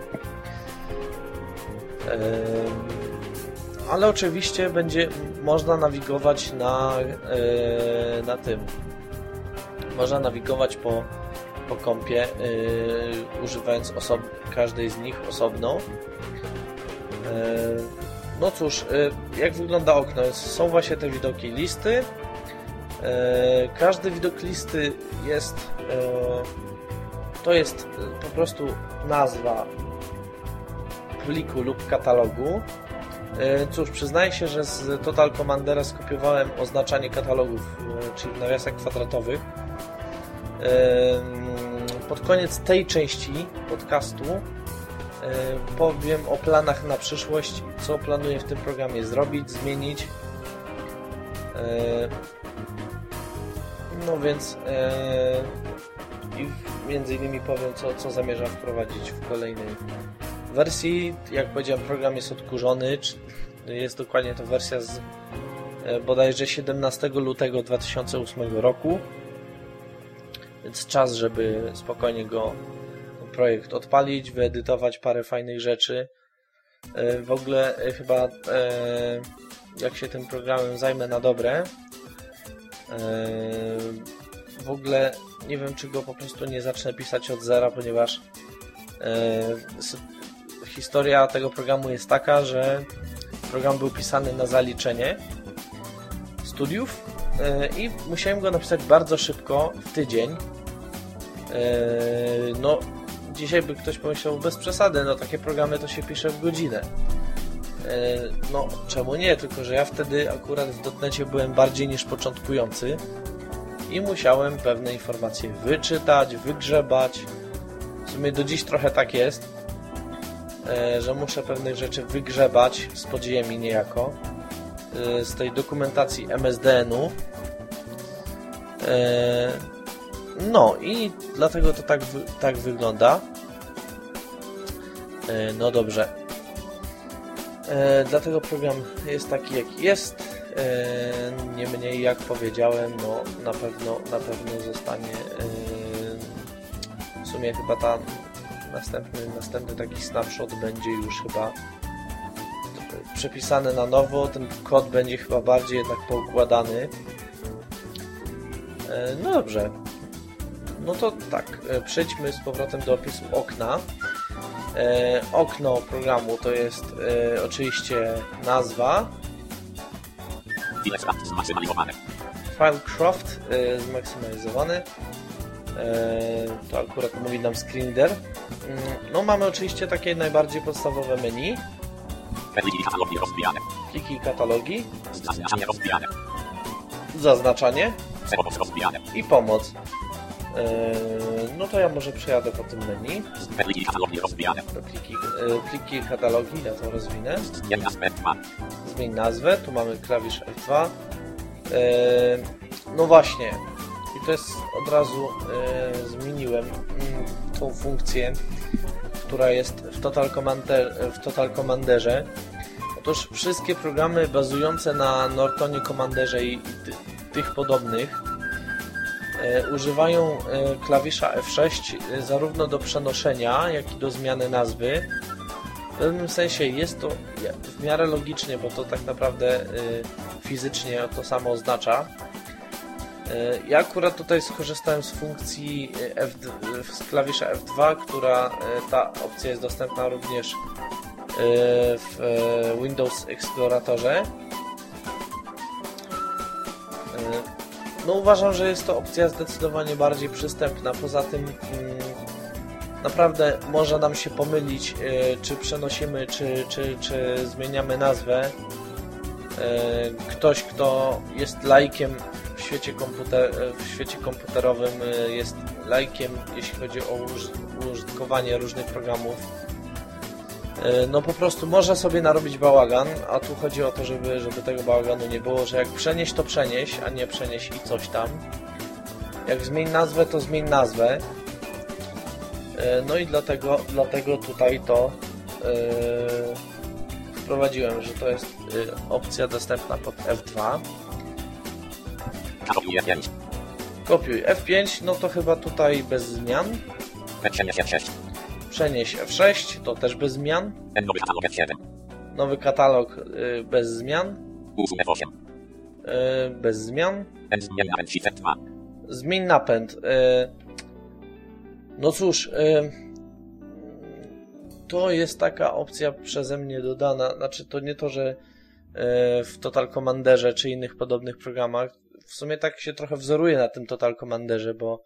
Ale oczywiście będzie można nawigować na tym. Można nawigować po kompie, używając każdej z nich osobno. No cóż, jak wygląda okno? Są właśnie te widoki listy. Każdy widok listy jest... To jest po prostu nazwa pliku lub katalogu. Cóż, przyznaję się, że z Total Commandera skopiowałem oznaczanie katalogów, czyli w nawiasach kwadratowych. Pod koniec tej części podcastu powiem o planach na przyszłość, co planuję w tym programie zrobić, zmienić. No więc i między innymi powiem, co zamierzam wprowadzić w kolejnej wersji. Jak powiedziałem, program jest odkurzony, jest dokładnie to wersja z bodajże 17 lutego 2008 roku, więc czas, żeby spokojnie go projekt odpalić, wyedytować parę fajnych rzeczy. W ogóle chyba jak się tym programem zajmę na dobre, w ogóle nie wiem, czy go po prostu nie zacznę pisać od zera, ponieważ historia tego programu jest taka, że program był pisany na zaliczenie studiów i musiałem go napisać bardzo szybko, w tydzień. No, dzisiaj by ktoś pomyślał, bez przesady, no takie programy to się pisze w godzinę. No, czemu nie? Tylko że ja wtedy akurat w dotnecie byłem bardziej niż początkujący i musiałem pewne informacje wyczytać, wygrzebać. W sumie do dziś trochę tak jest, że muszę pewnych rzeczy wygrzebać z podziemi niejako, z tej dokumentacji MSDN-u. No i dlatego to tak wygląda. No dobrze. Dlatego program jest taki, jaki jest. Niemniej, jak powiedziałem, no na pewno zostanie... W sumie chyba następny taki snapshot będzie już chyba przepisany na nowo. Ten kod będzie chyba bardziej jednak poukładany. No dobrze. No to tak, przejdźmy z powrotem do opisu okna. Okno programu to jest oczywiście nazwa. Filecraft zmaksymalizowany. To akurat mówi nam screenreader. No mamy oczywiście takie najbardziej podstawowe menu. Pliki i katalogi. Zaznaczanie. I pomoc. No to ja może przejadę po tym menu. Pliki i katalogi, ja to rozwinę. Zmień nazwę, tu mamy klawisz F2. No właśnie. I to jest od razu zmieniłem tą funkcję, która jest w Total Commanderze. Otóż wszystkie programy bazujące na Nortonie Commanderze i tych podobnych używają klawisza F6 zarówno do przenoszenia, jak i do zmiany nazwy. W pewnym sensie jest to w miarę logicznie, bo to tak naprawdę fizycznie to samo oznacza. Ja akurat tutaj skorzystałem z funkcji z klawisza F2, która ta opcja jest dostępna również w Windows Exploratorze. No uważam, że jest to opcja zdecydowanie bardziej przystępna, poza tym naprawdę może nam się pomylić, czy przenosimy, czy zmieniamy nazwę. Ktoś, kto jest laikiem w świecie komputerowym, jest laikiem, jeśli chodzi o użytkowanie różnych programów, no po prostu może sobie narobić bałagan, a tu chodzi o to, żeby tego bałaganu nie było, że jak przenieść, to przenieś, a nie przenieś i coś tam. Jak zmień nazwę, to zmień nazwę. No i dlatego tutaj to wprowadziłem, że to jest opcja dostępna pod F2. Kopiuj F5, no to chyba tutaj bez zmian. Przenieś F6, to też bez zmian. Nowy katalog bez zmian. Bez zmian. Zmień napęd. No cóż, to jest taka opcja przeze mnie dodana. Znaczy, to nie to, że w Total Commanderze czy innych podobnych programach. W sumie tak się trochę wzoruje na tym Total Commanderze, bo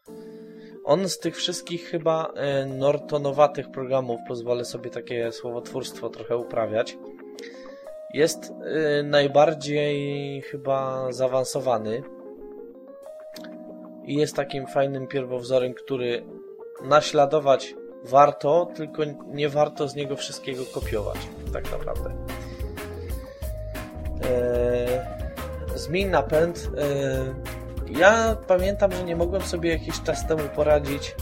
on z tych wszystkich chyba nortonowatych programów, pozwolę sobie takie słowotwórstwo trochę uprawiać, jest najbardziej chyba zaawansowany i jest takim fajnym pierwowzorem, który naśladować warto, tylko nie warto z niego wszystkiego kopiować, tak naprawdę. Zmień napęd. Ja pamiętam, że nie mogłem sobie jakiś czas temu poradzić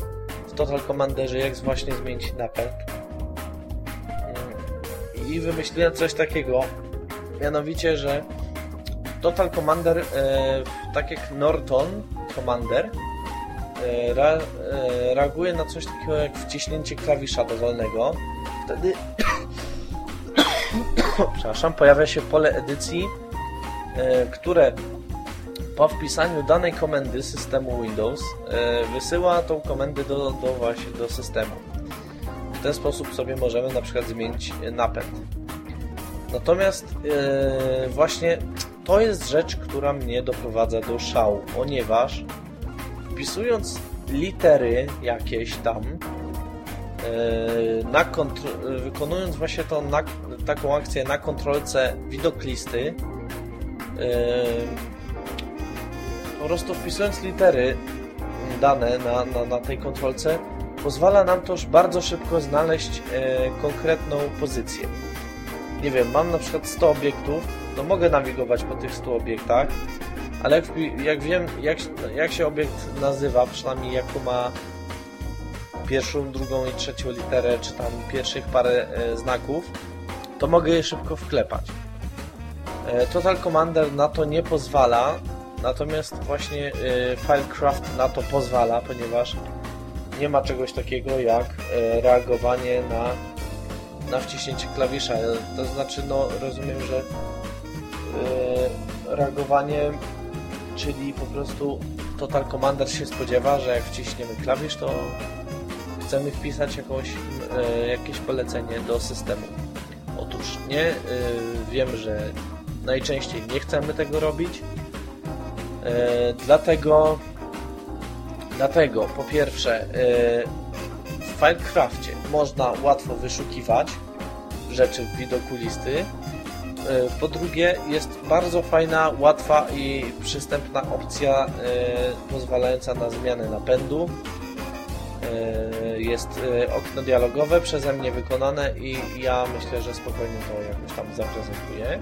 w Total Commanderze, jak właśnie zmienić napęd. I wymyśliłem coś takiego, mianowicie, że Total Commander, tak jak Norton Commander, reaguje na coś takiego jak wciśnięcie klawisza dowolnego. Wtedy przepraszam, pojawia się pole edycji, które po wpisaniu danej komendy systemu Windows wysyła tą komendę do systemu. W ten sposób sobie możemy na przykład zmienić napęd. Natomiast właśnie to jest rzecz, która mnie doprowadza do szału, ponieważ wpisując litery jakieś tam, wykonując właśnie tą taką akcję na kontrolce widok listy, po prostu wpisując litery dane na tej kontrolce, pozwala nam to już bardzo szybko znaleźć konkretną pozycję. Nie wiem, mam na przykład 100 obiektów, to mogę nawigować po tych 100 obiektach, ale jak wiem, jak się obiekt nazywa, przynajmniej jaką ma pierwszą, drugą i trzecią literę, czy tam pierwszych parę znaków, to mogę je szybko wklepać. Total Commander na to nie pozwala, natomiast właśnie Filecraft na to pozwala, ponieważ nie ma czegoś takiego jak reagowanie na wciśnięcie klawisza. To znaczy, no rozumiem, że reagowanie, czyli po prostu Total Commander się spodziewa, że jak wciśniemy klawisz, to chcemy wpisać jakieś polecenie do systemu. Otóż nie, wiem, że najczęściej nie chcemy tego robić, dlatego po pierwsze w Filecraftie można łatwo wyszukiwać rzeczy w widoku listy, po drugie jest bardzo fajna, łatwa i przystępna opcja pozwalająca na zmianę napędu, jest okno dialogowe przeze mnie wykonane i ja myślę, że spokojnie to jakoś tam zaprezentuję.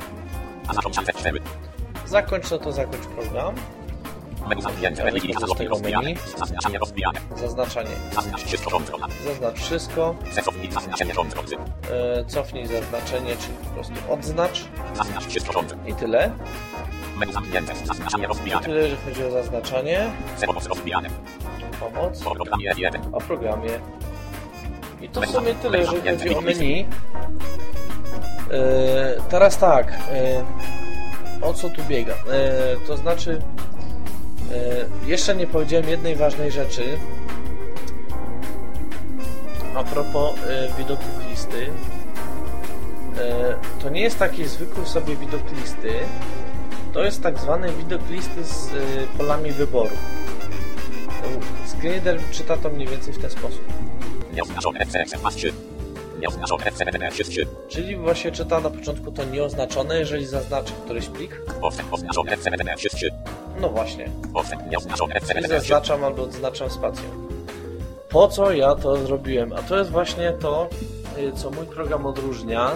Zakończ program. Zaznaczanie. Zaznacz wszystko. Cofnij zaznaczenie, czyli po prostu odznacz. I tyle. I tyle, jeżeli chodzi o zaznaczanie. Pomoc. O programie. I to w sumie tyle, jeżeli chodzi o menu. Teraz tak. O co tu biega? To znaczy, jeszcze nie powiedziałem jednej ważnej rzeczy a propos widoku listy. To nie jest taki zwykły sobie widok listy, to jest tak zwany widok listy z polami wyboru. Screenreader czyta to mniej więcej w ten sposób. Czyli właśnie czyta na początku to nieoznaczone, jeżeli zaznaczy któryś plik. No właśnie. I zaznaczam albo odznaczam spacją. Po co ja to zrobiłem? A to jest właśnie to, co mój program odróżnia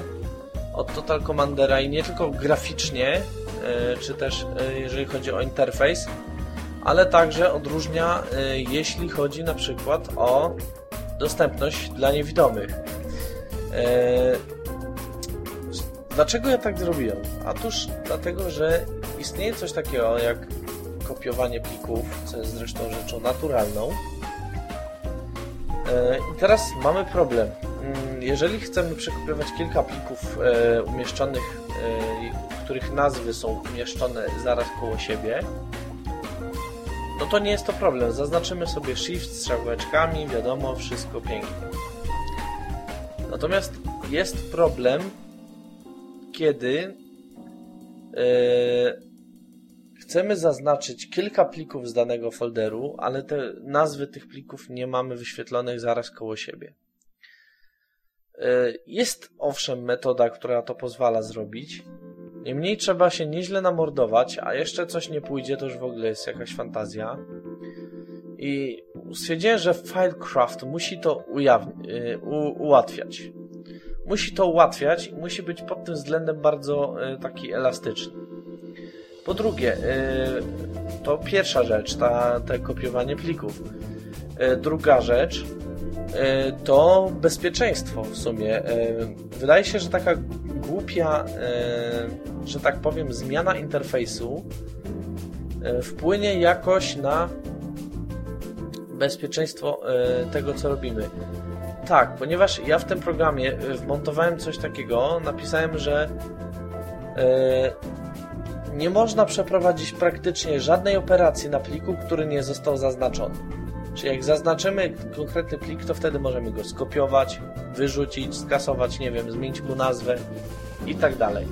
od Total Commandera i nie tylko graficznie, czy też jeżeli chodzi o interfejs, ale także odróżnia, jeśli chodzi na przykład o dostępność dla niewidomych. Dlaczego ja tak zrobiłem? Otóż dlatego, że istnieje coś takiego jak kopiowanie plików, co jest zresztą rzeczą naturalną. I teraz mamy problem. Jeżeli chcemy przekopiować kilka plików umieszczonych, których nazwy są umieszczone zaraz koło siebie, no to nie jest to problem. Zaznaczymy sobie shift strzałeczkami, wiadomo, wszystko pięknie. Natomiast jest problem, kiedy chcemy zaznaczyć kilka plików z danego folderu, ale te nazwy tych plików nie mamy wyświetlonych zaraz koło siebie. Jest owszem metoda, która to pozwala zrobić, niemniej trzeba się nieźle namordować, a jeszcze coś nie pójdzie, to już w ogóle jest jakaś fantazja. I stwierdziłem, że Filecraft musi to ułatwiać. Musi to ułatwiać i musi być pod tym względem bardzo taki elastyczny. Po drugie, to pierwsza rzecz, to kopiowanie plików. Druga rzecz to bezpieczeństwo w sumie. Wydaje się, że taka głupia, że tak powiem, zmiana interfejsu wpłynie jakoś na bezpieczeństwo tego, co robimy. Tak, ponieważ ja w tym programie wmontowałem coś takiego, napisałem, że nie można przeprowadzić praktycznie żadnej operacji na pliku, który nie został zaznaczony. Czyli jak zaznaczymy konkretny plik, to wtedy możemy go skopiować, wyrzucić, skasować, nie wiem, zmienić mu nazwę i tak dalej.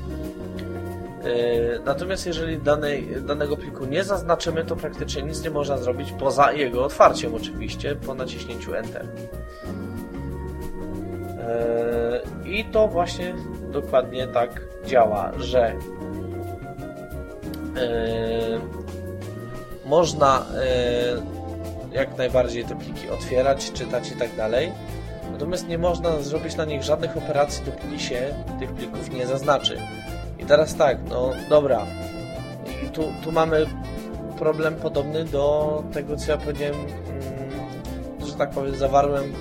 Natomiast jeżeli danego pliku nie zaznaczymy, to praktycznie nic nie można zrobić poza jego otwarciem oczywiście, po naciśnięciu Enter. I to właśnie dokładnie tak działa, że można jak najbardziej te pliki otwierać, czytać i tak dalej, natomiast nie można zrobić na nich żadnych operacji, dopóki się tych plików nie zaznaczy. I teraz tak, no dobra, i tu mamy problem podobny do tego, co ja powiedziałem, że tak powiem, zawarłem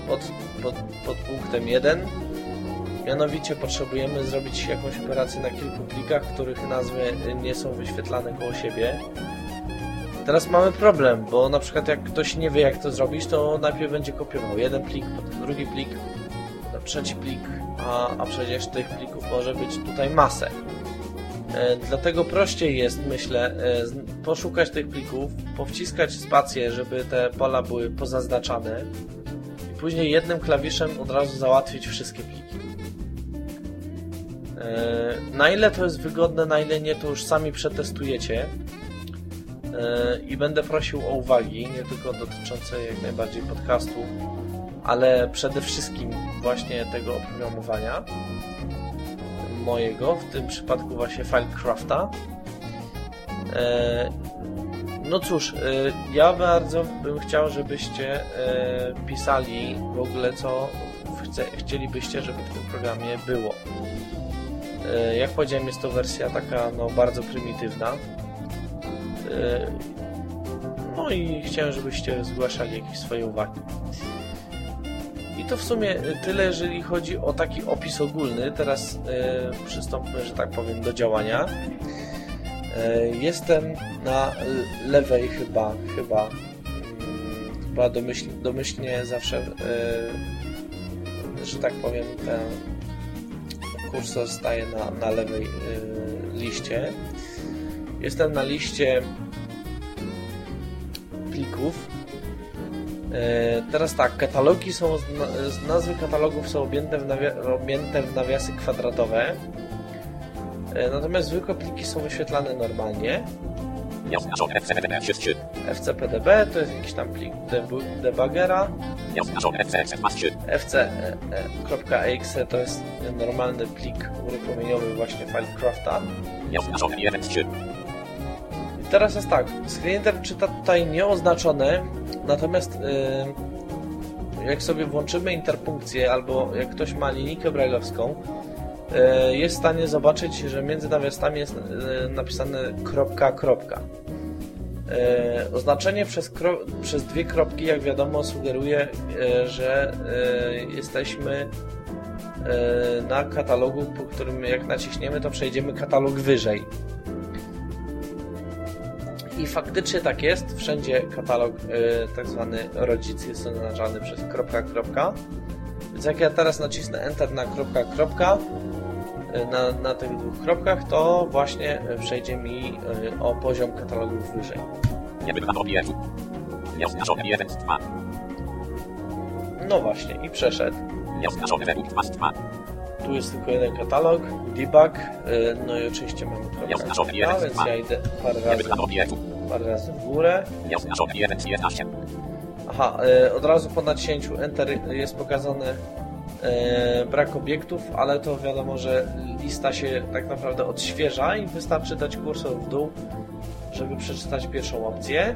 pod punktem 1. Mianowicie potrzebujemy zrobić jakąś operację na kilku plikach, których nazwy nie są wyświetlane koło siebie. Teraz mamy problem, bo na przykład jak ktoś nie wie, jak to zrobić, to najpierw będzie kopiował jeden plik, potem drugi plik, potem trzeci plik, a przecież tych plików może być tutaj masę. Dlatego prościej jest, myślę, poszukać tych plików, powciskać spację, żeby te pola były pozaznaczane i później jednym klawiszem od razu załatwić wszystkie pliki. Na ile to jest wygodne, na ile nie, to już sami przetestujecie i będę prosił o uwagi, nie tylko dotyczące jak najbardziej podcastu, ale przede wszystkim właśnie tego oprogramowania mojego, w tym przypadku właśnie Filecrafta. No cóż, ja bardzo bym chciał, żebyście pisali w ogóle, co chcielibyście, żeby w tym programie było. Jak powiedziałem, jest to wersja taka no, bardzo prymitywna. No i chciałem, żebyście zgłaszali jakieś swoje uwagi. I to w sumie tyle, jeżeli chodzi o taki opis ogólny. Teraz przystąpmy, że tak powiem, do działania. Jestem na lewej chyba domyślnie zawsze, że tak powiem, ten kursor staje na lewej liście. Jestem na liście plików. Teraz tak, katalogi są, nazwy katalogów są objęte w nawiasy kwadratowe, natomiast zwykłe pliki są wyświetlane normalnie. FCPDB to jest jakiś tam plik debuggera. FC.exe to jest normalny plik uruchomieniowy właśnie Filecrafta. I teraz jest tak, screenreader czyta tutaj nieoznaczone, natomiast jak sobie włączymy interpunkcję albo jak ktoś ma linijkę brajlowską, jest w stanie zobaczyć, że między nawiasami jest napisane kropka, kropka. Oznaczenie przez dwie kropki, jak wiadomo, sugeruje, że jesteśmy na katalogu, po którym jak naciśniemy, to przejdziemy katalog wyżej. I faktycznie tak jest, wszędzie katalog tak zwany rodzic jest oznaczany przez kropka, kropka. Więc jak ja teraz nacisnę Enter na kropka, kropka, na tych dwóch kropkach, to właśnie przejdzie mi o poziom katalogów wyżej. No właśnie, i przeszedł. Tu jest tylko jeden katalog, debug, no i oczywiście mamy katalog, więc ja idę parę razy w górę. Aha, od razu po naciśnięciu Enter jest pokazane brak obiektów, ale to wiadomo, że lista się tak naprawdę odświeża i wystarczy dać kursor w dół, żeby przeczytać pierwszą opcję.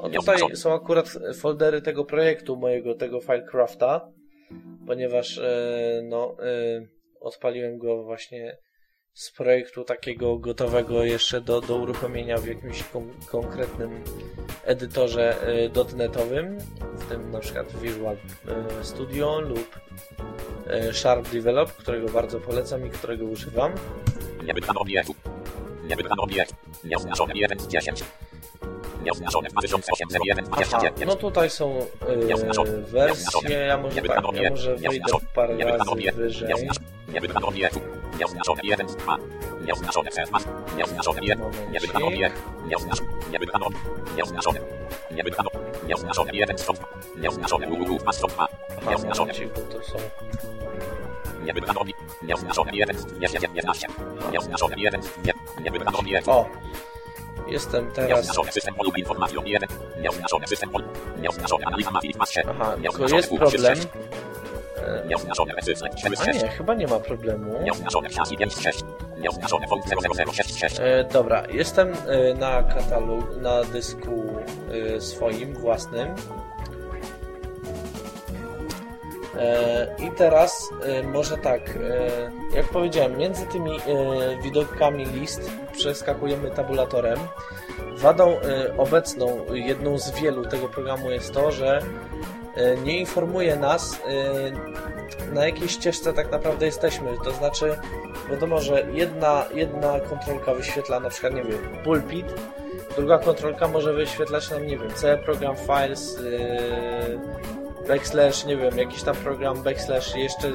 O, tutaj są akurat foldery tego projektu mojego, tego Filecrafta, ponieważ odpaliłem go właśnie z projektu takiego gotowego jeszcze do uruchomienia w jakimś konkretnym edytorze dotnetowym, w tym na przykład Visual Studio lub Sharp Develop, którego bardzo polecam i którego używam. Aha, no tutaj są wersje, ja może wyjdę parę razy wyżej. Jestem teraz... Aha, tylko jest problem. A nie, chyba nie ma problemu. Dobra, jestem na katalogu, na dysku swoim, własnym. I teraz może tak, jak powiedziałem, między tymi widokami list przeskakujemy tabulatorem. Wadą obecną, jedną z wielu tego programu jest to, że nie informuje nas, na jakiej ścieżce tak naprawdę jesteśmy. To znaczy, wiadomo, że jedna kontrolka wyświetla na przykład, nie wiem, pulpit, druga kontrolka może wyświetlać nam, nie wiem, C, program files, backslash, nie wiem, jakiś tam program, backslash, jeszcze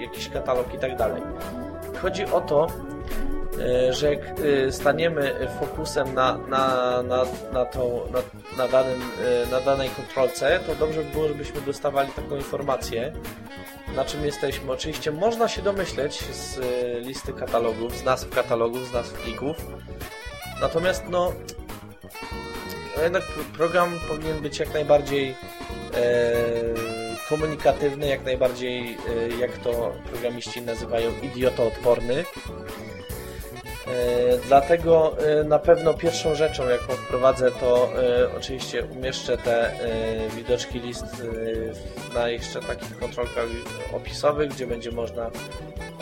jakiś katalog i tak dalej. Chodzi o to, że jak staniemy fokusem na danej kontrolce, to dobrze by było, żebyśmy dostawali taką informację, na czym jesteśmy. Oczywiście można się domyśleć z listy katalogów, z nazw plików, natomiast jednak program powinien być jak najbardziej komunikatywny, jak najbardziej, jak to programiści nazywają, idiotoodporny. Dlatego na pewno pierwszą rzeczą, jaką wprowadzę, to oczywiście umieszczę te widoczki list na jeszcze takich kontrolkach opisowych, gdzie będzie można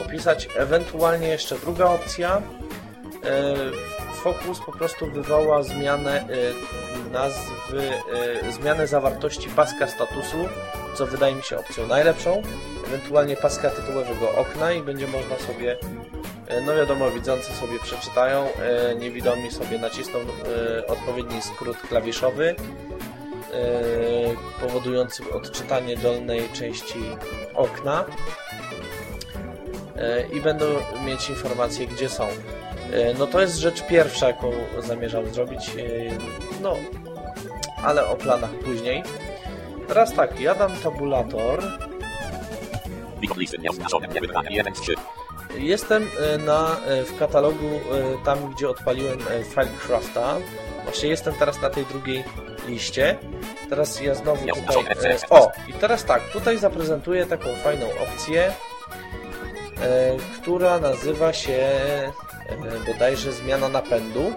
opisać. Ewentualnie jeszcze druga opcja, fokus po prostu wywoła zmianę nazwy, zmianę zawartości paska statusu, co wydaje mi się opcją najlepszą, ewentualnie paska tytułowego okna i będzie można sobie, no wiadomo, widzący sobie przeczytają, niewidomi sobie nacisną odpowiedni skrót klawiszowy, powodujący odczytanie dolnej części okna i będą mieć informacje, gdzie są. No to jest rzecz pierwsza, jaką zamierzam zrobić, no ale o planach później. Teraz tak, ja dam tabulator. Jestem w katalogu tam, gdzie odpaliłem Filecrafta. Właśnie jestem teraz na tej drugiej liście. Teraz ja znowu tutaj... O! I teraz tak, tutaj zaprezentuję taką fajną opcję, która nazywa się bodajże zmiana napędu.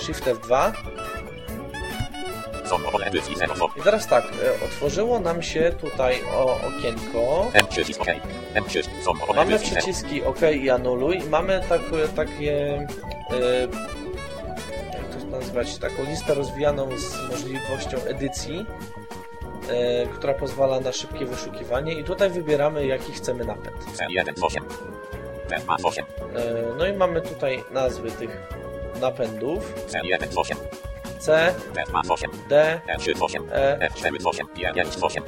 Shift F2. I teraz tak, otworzyło nam się tutaj okienko. Mamy przyciski OK i anuluj. Mamy takie... nazwać taką listę rozwijaną z możliwością edycji, która pozwala na szybkie wyszukiwanie i tutaj wybieramy, jaki chcemy napęd. No i mamy tutaj nazwy tych napędów. C, D, E,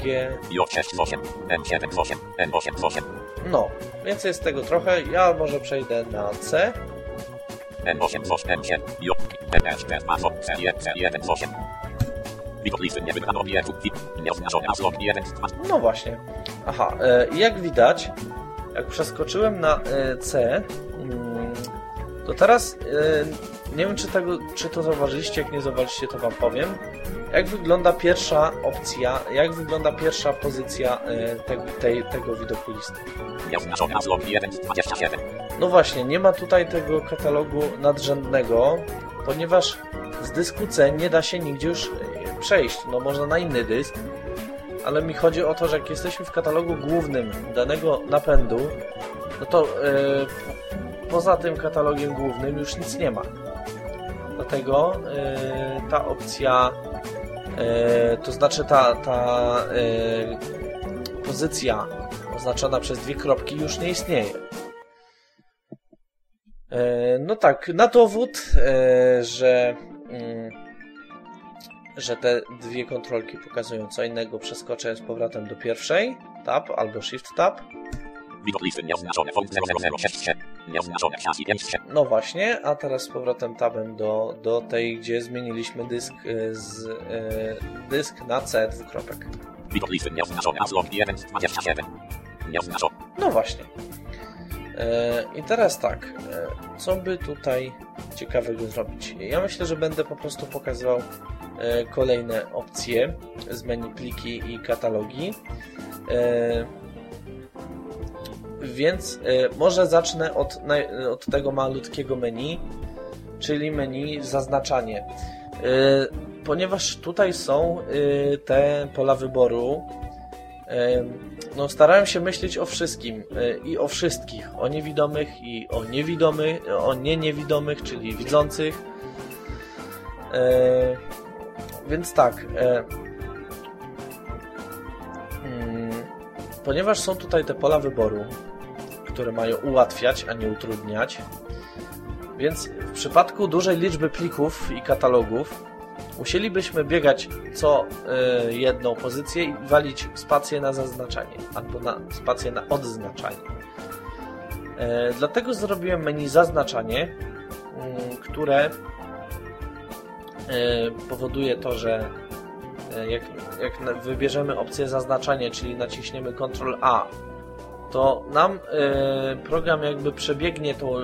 G. No, więcej jest tego trochę. Ja może przejdę na C. No właśnie. Aha, jak widać, jak przeskoczyłem na C, to teraz nie wiem, czy to zauważyliście, jak nie zauważyliście, to wam powiem. Jak wygląda pierwsza opcja, jak wygląda pierwsza pozycja tego widoku listy. No właśnie, nie ma tutaj tego katalogu nadrzędnego, ponieważ z dysku C nie da się nigdzie już przejść, no można na inny dysk, ale mi chodzi o to, że jak jesteśmy w katalogu głównym danego napędu, no to poza tym katalogiem głównym już nic nie ma. Dlatego ta opcja, to znaczy ta pozycja oznaczona przez 2 kropki już nie istnieje. No tak, na dowód, że te dwie kontrolki pokazują co innego, przeskoczę z powrotem do pierwszej, Tab albo Shift Tab. No właśnie, a teraz z powrotem Tabem do tej, gdzie zmieniliśmy dysk na C, 2 kropek. No właśnie. I teraz tak, co by tutaj ciekawego zrobić? Ja myślę, że będę po prostu pokazywał kolejne opcje z menu pliki i katalogi, więc może zacznę od tego malutkiego menu, czyli menu zaznaczanie, ponieważ tutaj są te pola wyboru. No, starałem się myśleć o wszystkim i o wszystkich, o niewidomych i o niewidomych, czyli widzących. Więc tak, ponieważ są tutaj te pola wyboru, które mają ułatwiać, a nie utrudniać, więc w przypadku dużej liczby plików i katalogów musielibyśmy biegać co jedną pozycję i walić spację na zaznaczanie albo na spację na odznaczanie. Dlatego zrobiłem menu zaznaczanie, które powoduje to, że jak wybierzemy opcję zaznaczanie, czyli naciśniemy Ctrl A, to nam program jakby przebiegnie tą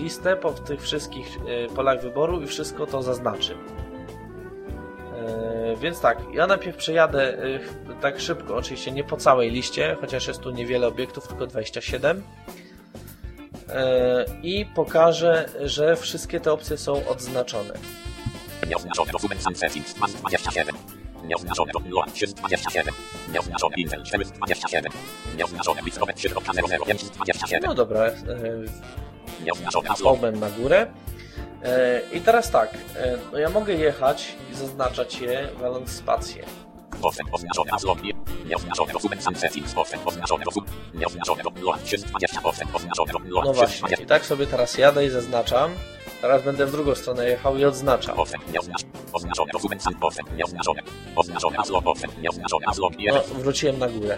listę po tych wszystkich polach wyboru i wszystko to zaznaczy. Więc tak, ja najpierw przejadę tak szybko, oczywiście nie po całej liście, chociaż jest tu niewiele obiektów, tylko 27, i pokażę, że wszystkie te opcje są odznaczone. Nieoznaczone dokument Sam Settings 27, nieoznaczone dokument 27, nieoznaczone Intel 27, nieoznaczone Bitcoin 3.005 27. No dobra, oben na górę. I teraz tak, no ja mogę jechać i zaznaczać je, waląc spację. No właśnie, i tak sobie teraz jadę i zaznaczam. Teraz będę w drugą stronę jechał i odznaczam. No, wróciłem na górę.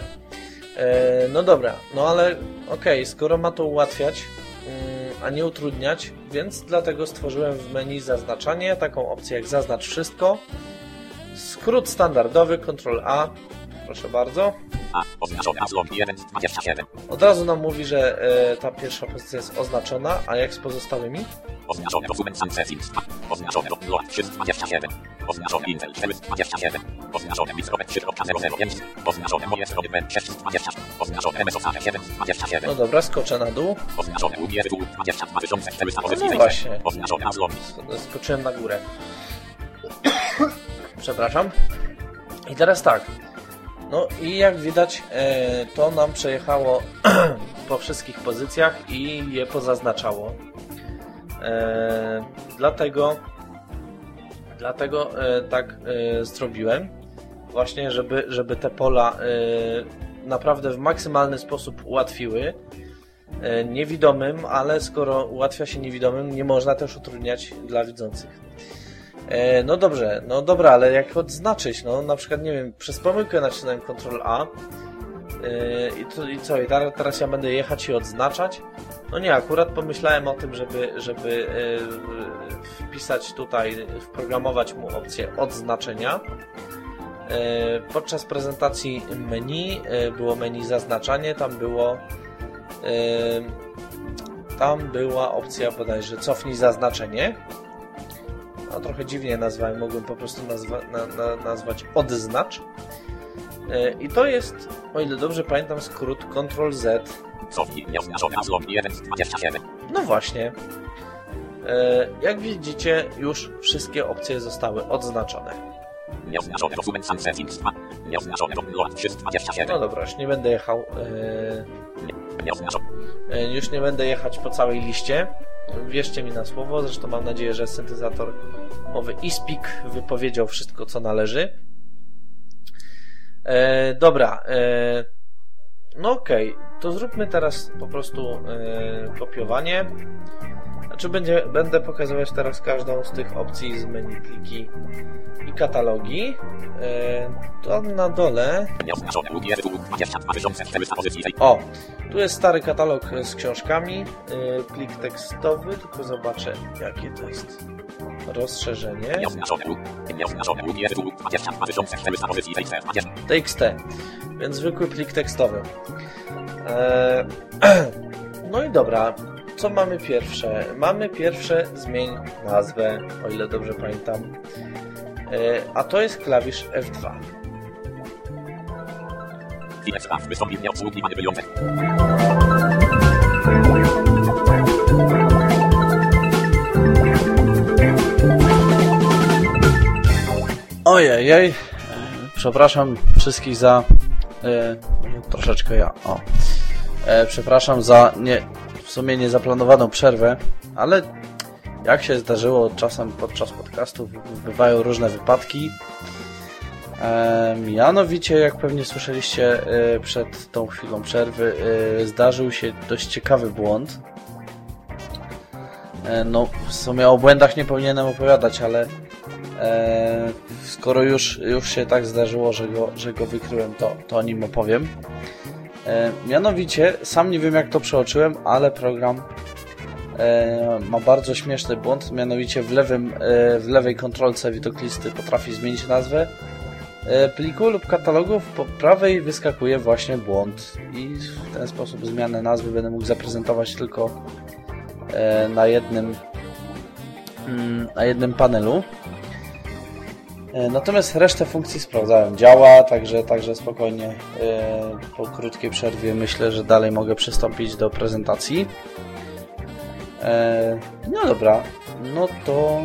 No dobra, no ale okej, skoro ma to ułatwiać, a nie utrudniać, więc dlatego stworzyłem w menu zaznaczanie taką opcję jak zaznacz wszystko. Skrót standardowy, Ctrl+A, proszę bardzo. Od razu nam mówi, że ta pierwsza pozycja jest oznaczona, a jak z pozostałymi? No dobra, skoczę na dół. No właśnie, skoczyłem na górę. Przepraszam. I teraz tak. No i jak widać, to nam przejechało po wszystkich pozycjach i je pozaznaczało. Dlatego tak zrobiłem. Właśnie, żeby te pola naprawdę w maksymalny sposób ułatwiły niewidomym, ale skoro ułatwia się niewidomym, nie można też utrudniać dla widzących. No dobrze, no dobra, ale jak odznaczyć? No na przykład, nie wiem, przez pomyłkę nacisnąłem Ctrl+A i co? I teraz ja będę jechać i odznaczać? No nie, akurat pomyślałem o tym, żeby wpisać tutaj, wprogramować mu opcję odznaczenia. Podczas prezentacji menu było menu zaznaczanie, tam była opcja bodajże cofnij zaznaczenie. No, trochę dziwnie nazwałem, mogłem po prostu nazwać odznacz. I to jest, o ile dobrze pamiętam, skrót Ctrl+Z. No właśnie. Jak widzicie, już wszystkie opcje zostały odznaczone. No dobra, już nie będę jechał. Już nie będę jechać po całej liście. Wierzcie mi na słowo, zresztą mam nadzieję, że syntezator mowy ISPIC wypowiedział wszystko, co należy. Dobra, no okej. To zróbmy teraz po prostu kopiowanie. Znaczy będę pokazywać teraz każdą z tych opcji z menu pliki i katalogi. To na dole. O, tu jest stary katalog z książkami. Plik tekstowy, tylko zobaczę jakie to jest rozszerzenie. TXT, więc zwykły plik tekstowy. No i dobra. Co mamy pierwsze? Mamy pierwsze zmień nazwę, o ile dobrze pamiętam. A to jest klawisz F2. Ojej, przepraszam wszystkich za troszeczkę ja. O. Przepraszam za niezaplanowaną przerwę, ale jak się zdarzyło, czasem podczas podcastów bywają różne wypadki. Mianowicie, jak pewnie słyszeliście przed tą chwilą przerwy, zdarzył się dość ciekawy błąd. No, w sumie o błędach nie powinienem opowiadać, ale skoro już się tak zdarzyło, że go wykryłem, to o nim opowiem. Mianowicie, sam nie wiem jak to przeoczyłem, ale program ma bardzo śmieszny błąd, mianowicie w lewej kontrolce widoklisty potrafi zmienić nazwę pliku lub katalogów, po prawej wyskakuje właśnie błąd i w ten sposób zmianę nazwy będę mógł zaprezentować tylko na jednym panelu. Natomiast resztę funkcji sprawdzałem, działa, także spokojnie, po krótkiej przerwie myślę, że dalej mogę przystąpić do prezentacji. No dobra, no to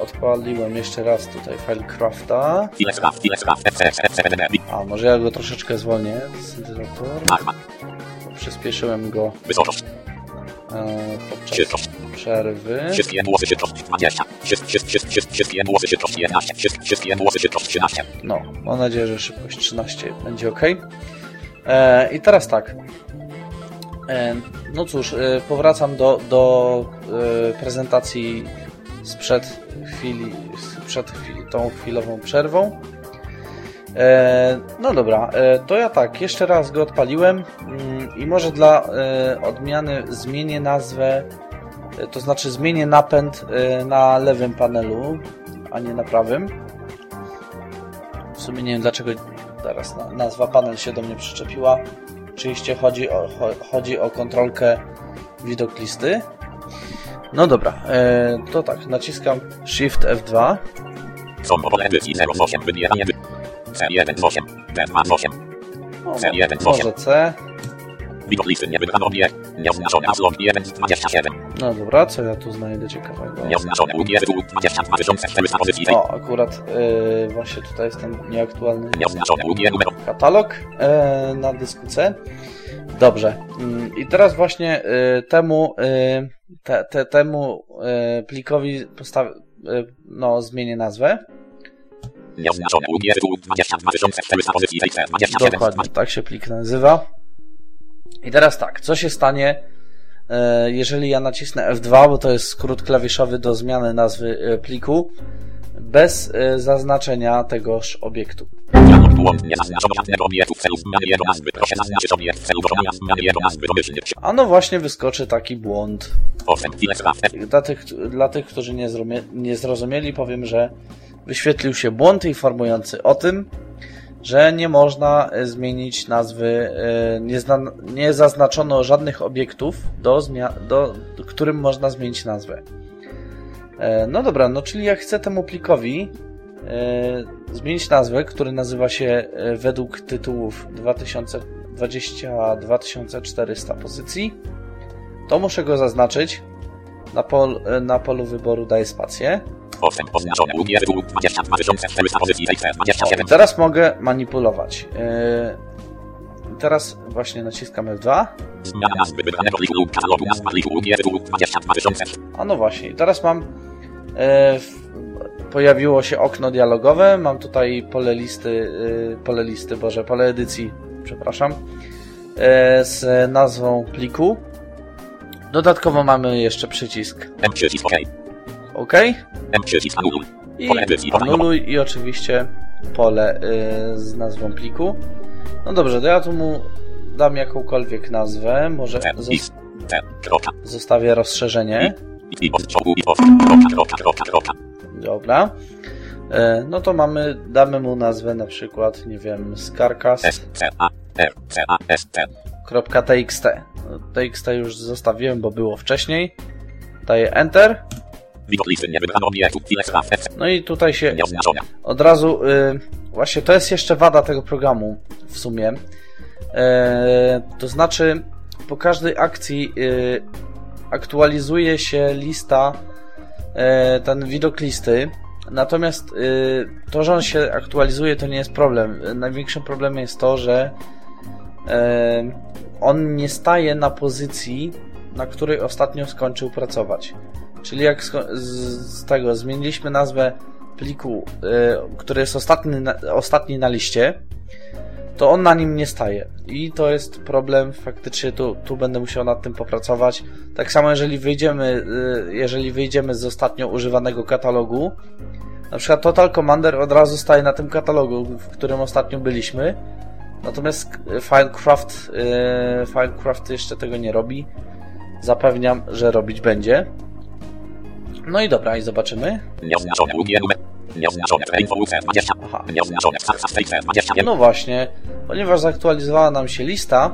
odpaliłem jeszcze raz tutaj file crafta. A może ja go troszeczkę zwolnię, syntezator, przyspieszyłem go podczas przerwy. No, mam nadzieję, że szybkość 13 będzie ok. I teraz tak. No cóż, powracam do prezentacji tą chwilową przerwą. No dobra, to ja tak, jeszcze raz go odpaliłem i może dla odmiany zmienię nazwę, to znaczy zmienię napęd na lewym panelu, a nie na prawym. W sumie nie wiem dlaczego teraz nazwa panel się do mnie przyczepiła. Oczywiście chodzi o kontrolkę widok listy. No dobra, to tak, naciskam Shift F2. C1 8, T2 8, C1 8. Widok listy nie wybrano obiekt, nieoznaczony aslog 1 z 27. No dobra, co ja tu znajdę ciekawego? Nieoznaczony UG 22400 pozycji. O, akurat właśnie tutaj jest ten nieaktualny katalog na dysku C. Dobrze, i teraz właśnie temu plikowi zmienię nazwę. Nieoznaczony UG 22400 pozycji C27. Dokładnie, tak się plik nazywa. I teraz tak, co się stanie, jeżeli ja nacisnę F2, bo to jest skrót klawiszowy do zmiany nazwy pliku, bez zaznaczenia tegoż obiektu. A no właśnie wyskoczy taki błąd. Dla tych, którzy nie zrozumieli, powiem, że wyświetlił się błąd informujący o tym, że nie można zmienić nazwy, nie zaznaczono żadnych obiektów, do którym można zmienić nazwę. No dobra, no czyli ja chcę temu plikowi zmienić nazwę, który nazywa się według tytułów 2020-2400 pozycji, to muszę go zaznaczyć, na polu wyboru daję spację. Teraz mogę manipulować. Teraz właśnie naciskam F2. A no właśnie, teraz mam... pojawiło się okno dialogowe. Mam tutaj pole edycji, przepraszam, z nazwą pliku. Dodatkowo mamy jeszcze przycisk. OK. I anuluj i oczywiście pole z nazwą pliku. No dobrze, to ja tu mu dam jakąkolwiek nazwę. Może zostawię rozszerzenie. Dobra. No to damy mu nazwę na przykład, nie wiem, scarcast.txt. TXT już zostawiłem, bo było wcześniej. Daję Enter. No i tutaj się od razu, właśnie to jest jeszcze wada tego programu w sumie, to znaczy po każdej akcji aktualizuje się lista, ten widok listy, natomiast to, że on się aktualizuje, to nie jest problem. Największym problemem jest to, że on nie staje na pozycji, na której ostatnio skończył pracować. Czyli jak z tego zmieniliśmy nazwę pliku, który jest ostatni na liście, to on na nim nie staje. I to jest problem, faktycznie tu będę musiał nad tym popracować. Tak samo jeżeli wyjdziemy z ostatnio używanego katalogu, na przykład Total Commander od razu staje na tym katalogu, w którym ostatnio byliśmy, natomiast Filecraft jeszcze tego nie robi. Zapewniam, że robić będzie. No i dobra, i zobaczymy. Aha. No właśnie, ponieważ zaktualizowała nam się lista,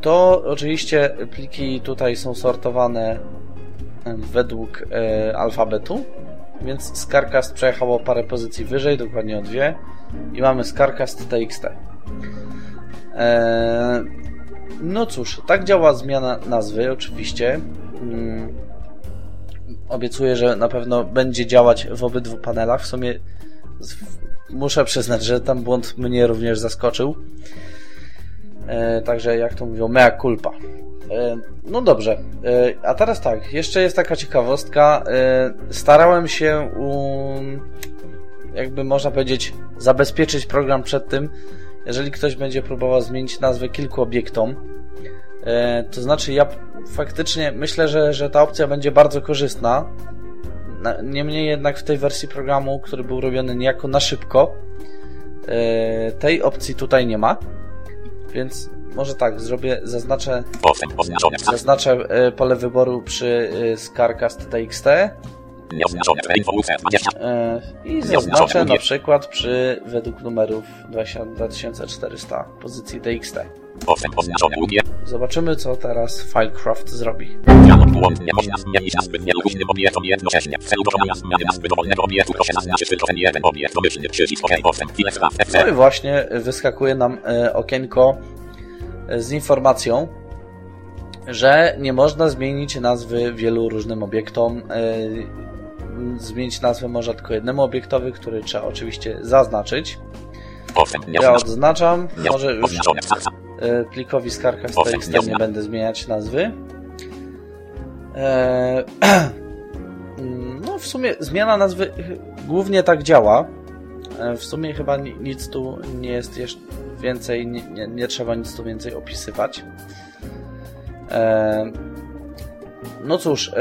to oczywiście pliki tutaj są sortowane według alfabetu, więc Scarcast przejechało parę pozycji wyżej, dokładnie o 2, i mamy Scarcast.txt. No cóż, tak działa zmiana nazwy, oczywiście. Obiecuję, że na pewno będzie działać w obydwu panelach. W sumie muszę przyznać, że tam błąd mnie również zaskoczył. Także jak to mówią, mea culpa. No dobrze, a teraz tak, jeszcze jest taka ciekawostka. Starałem się, jakby można powiedzieć, zabezpieczyć program przed tym, jeżeli ktoś będzie próbował zmienić nazwę kilku obiektom. To znaczy, ja faktycznie myślę, że ta opcja będzie bardzo korzystna. Niemniej jednak w tej wersji programu, który był robiony niejako na szybko, tej opcji tutaj nie ma, więc może tak, zrobię, zaznaczę pole wyboru przy scarcast.txt i zaznaczę na przykład przy według numerów 22400 pozycji txt. Zobaczymy, co teraz Filecraft zrobi. Nie można zmienić nazwy wielu różnych obiektów jednocześnie. W celu dokonania zmiany nazwy dowolnego obiektu proszę zaznaczyć tylko ten jeden obiekt, domyślny przycisk OK. No i właśnie wyskakuje nam okienko z informacją, że nie można zmienić nazwy wielu różnym obiektom. Zmienić nazwę może tylko jednemu obiektowi, który trzeba oczywiście zaznaczyć. Ja odznaczam, może już plikowi scarcast.txt nie będę zmieniać nazwy. No w sumie zmiana nazwy głównie tak działa. W sumie chyba nic tu nie jest jeszcze więcej, nie trzeba nic tu więcej opisywać. No cóż,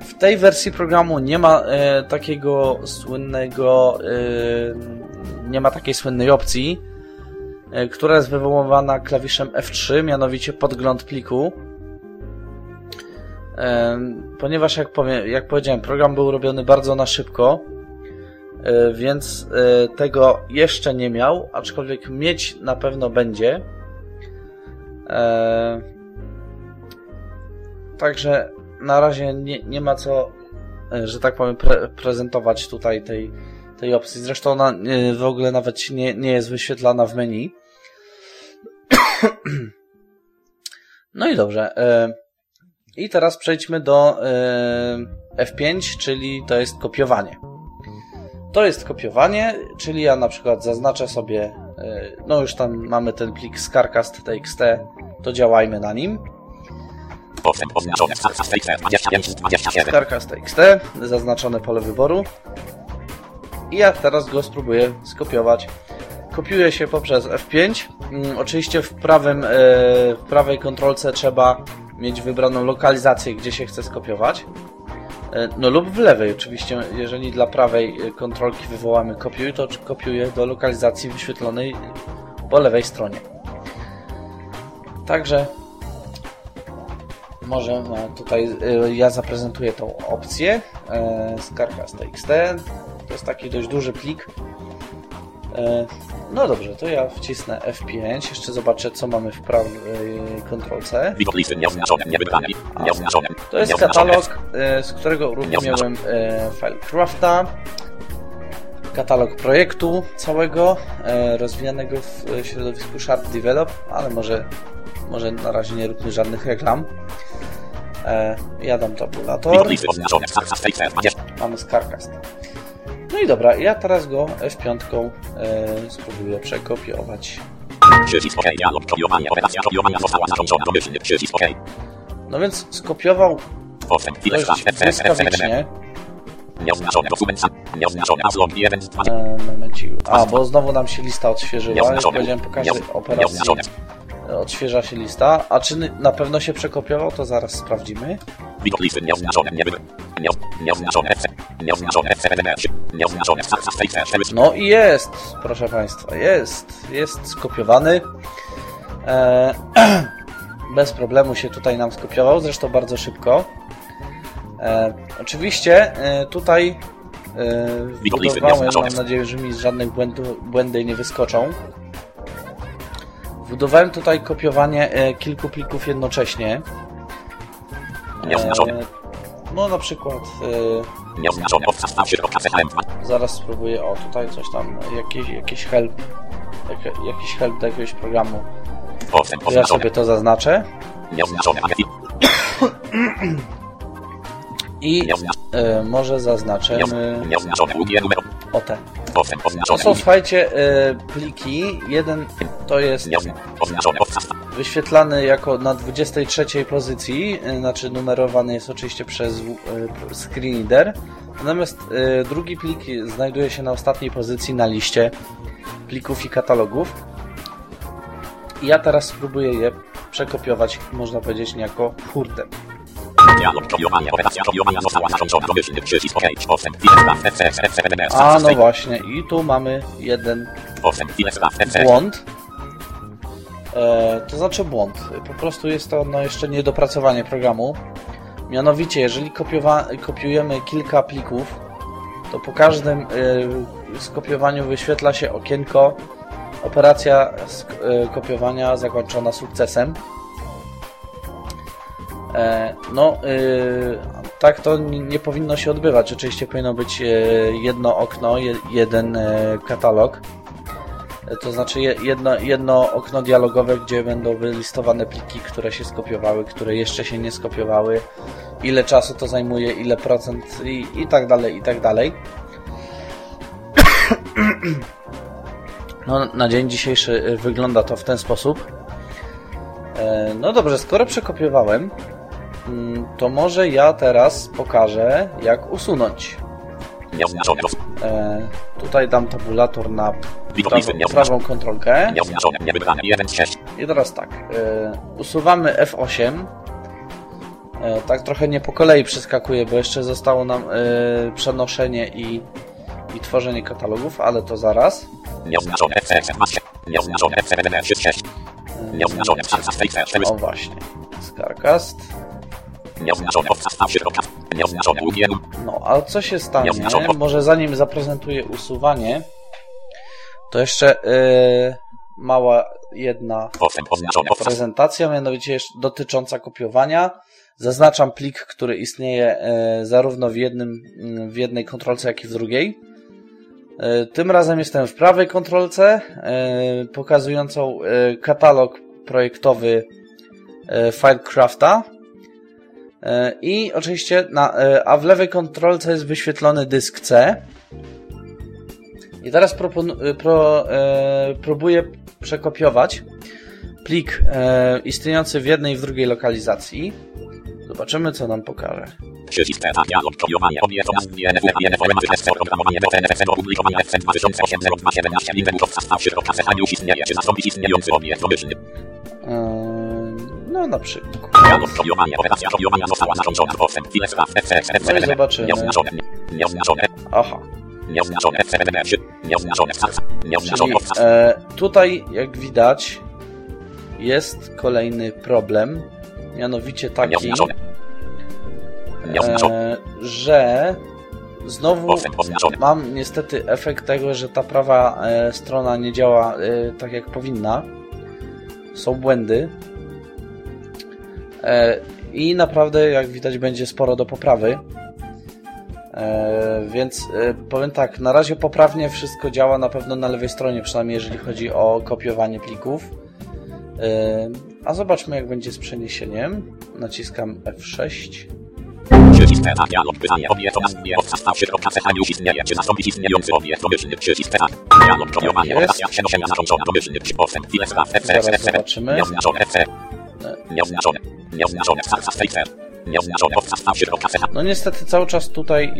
w tej wersji programu nie ma takiego słynnego, nie ma takiej słynnej opcji, która jest wywoływana klawiszem F3, mianowicie podgląd pliku. Ponieważ jak powiedziałem, program był robiony bardzo na szybko, więc tego jeszcze nie miał, aczkolwiek mieć na pewno będzie. Także na razie nie ma co, że tak powiem, prezentować tutaj tej opcji. Zresztą ona w ogóle nawet nie jest wyświetlana w menu. No i dobrze. I teraz przejdźmy do F5, czyli to jest kopiowanie. To jest kopiowanie, czyli ja na przykład zaznaczę sobie, no już tam mamy ten plik scarcast.txt, to działajmy na nim. Scarcast.txt, zaznaczone pole wyboru. I ja teraz go spróbuję skopiować. Kopiuje się poprzez F5. Oczywiście w prawej kontrolce trzeba mieć wybraną lokalizację, gdzie się chce skopiować. No lub w lewej, oczywiście, jeżeli dla prawej kontrolki wywołamy kopiuj, to kopiuje do lokalizacji wyświetlonej po lewej stronie. Także może tutaj ja zaprezentuję tą opcję scarcast.txt. To jest taki dość duży plik. No dobrze, to ja wcisnę F5, jeszcze zobaczę, co mamy w prawej kontrolce. To jest katalog, z którego również miałem Filecrafta. Katalog projektu całego, rozwijanego w środowisku Shard Develop, ale może na razie nie róbmy żadnych reklam. Ja dam tabulator. Mamy scarcast. No i dobra, ja teraz go F5 spróbuję przekopiować. No więc skopiował błyskawicznie. Bo znowu nam się lista odświeżyła. Jak powiedziałem, po każdej operacji odświeża się lista. A czy na pewno się przekopiował, to zaraz sprawdzimy. No i jest, proszę Państwa, jest skopiowany. Bez problemu się tutaj nam skopiował, zresztą bardzo szybko. Oczywiście tutaj wbudowałem, mam nadzieję, że mi z żadnych błędy nie wyskoczą. Wbudowałem tutaj kopiowanie kilku plików jednocześnie. No na przykład zaraz spróbuję, tutaj coś tam, jakiś help do jakiegoś programu. Ja sobie to zaznaczę. I może zaznaczymy o te. To są, słuchajcie, pliki. Jeden to jest wyświetlany jako na 23 pozycji, znaczy numerowany jest oczywiście przez screen reader, natomiast drugi plik znajduje się na ostatniej pozycji na liście plików i katalogów. I ja teraz spróbuję je przekopiować, można powiedzieć, niejako hurtem. A no właśnie, i tu mamy jeden błąd. To znaczy błąd. Po prostu jest to jeszcze niedopracowanie programu. Mianowicie, jeżeli kopiujemy kilka plików, to po każdym skopiowaniu wyświetla się okienko operacja kopiowania zakończona sukcesem. Tak to nie powinno się odbywać. Oczywiście powinno być jedno okno, jeden katalog. To znaczy jedno okno dialogowe, gdzie będą wylistowane pliki, które się skopiowały, które jeszcze się nie skopiowały, ile czasu to zajmuje, ile procent i tak dalej, i tak dalej. No, na dzień dzisiejszy wygląda to w ten sposób. No dobrze, skoro przekopiowałem, to może ja teraz pokażę, jak usunąć. Tutaj dam tabulator na prawą kontrolkę. I teraz tak, usuwamy F8. Tak trochę nie po kolei przeskakuje, bo jeszcze zostało nam przenoszenie i tworzenie katalogów, ale to zaraz. O właśnie, Scarcast. No, a co się stanie? Może zanim zaprezentuję usuwanie, to jeszcze mała jedna prezentacja, mianowicie dotycząca kopiowania. Zaznaczam plik, który istnieje zarówno w jednej kontrolce, jak i w drugiej. Tym razem jestem w prawej kontrolce, pokazującą katalog projektowy Filecrafta. I oczywiście, a w lewej kontrolce jest wyświetlony dysk C. I teraz próbuję przekopiować plik istniejący w jednej i w drugiej lokalizacji. Zobaczymy, co nam pokaże. No na przykład. No zobaczymy. Aha. Czyli, tutaj, jak widać, jest kolejny problem. Mianowicie taki, że znowu mam niestety efekt tego, że ta prawa strona nie działa tak jak powinna. Są błędy. I naprawdę, jak widać, będzie sporo do poprawy. Więc powiem tak, na razie poprawnie wszystko działa na pewno na lewej stronie, przynajmniej jeżeli chodzi o kopiowanie plików. A zobaczmy, jak będzie z przeniesieniem. Naciskam F6. Zaraz zobaczymy. No niestety cały czas tutaj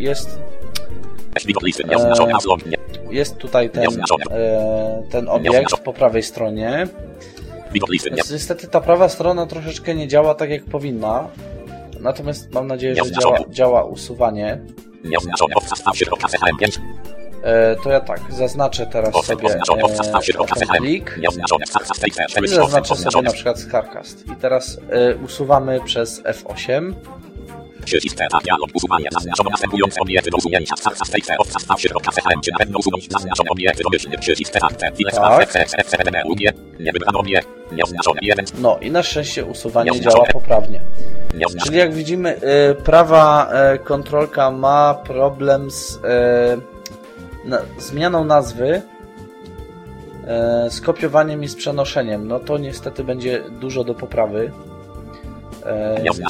jest tutaj ten obiekt po prawej stronie. Niestety ta prawa strona troszeczkę nie działa tak jak powinna. Natomiast mam nadzieję, że działa usuwanie. To ja tak, zaznaczę teraz sobie plik i zaznaczę sobie na przykład Scarcast. I teraz usuwamy przez F8. Tak. No i na szczęście usuwanie działa poprawnie. Czyli jak widzimy, prawa kontrolka ma problem z zmianą nazwy, z kopiowaniem i z przenoszeniem. No to niestety będzie dużo do poprawy.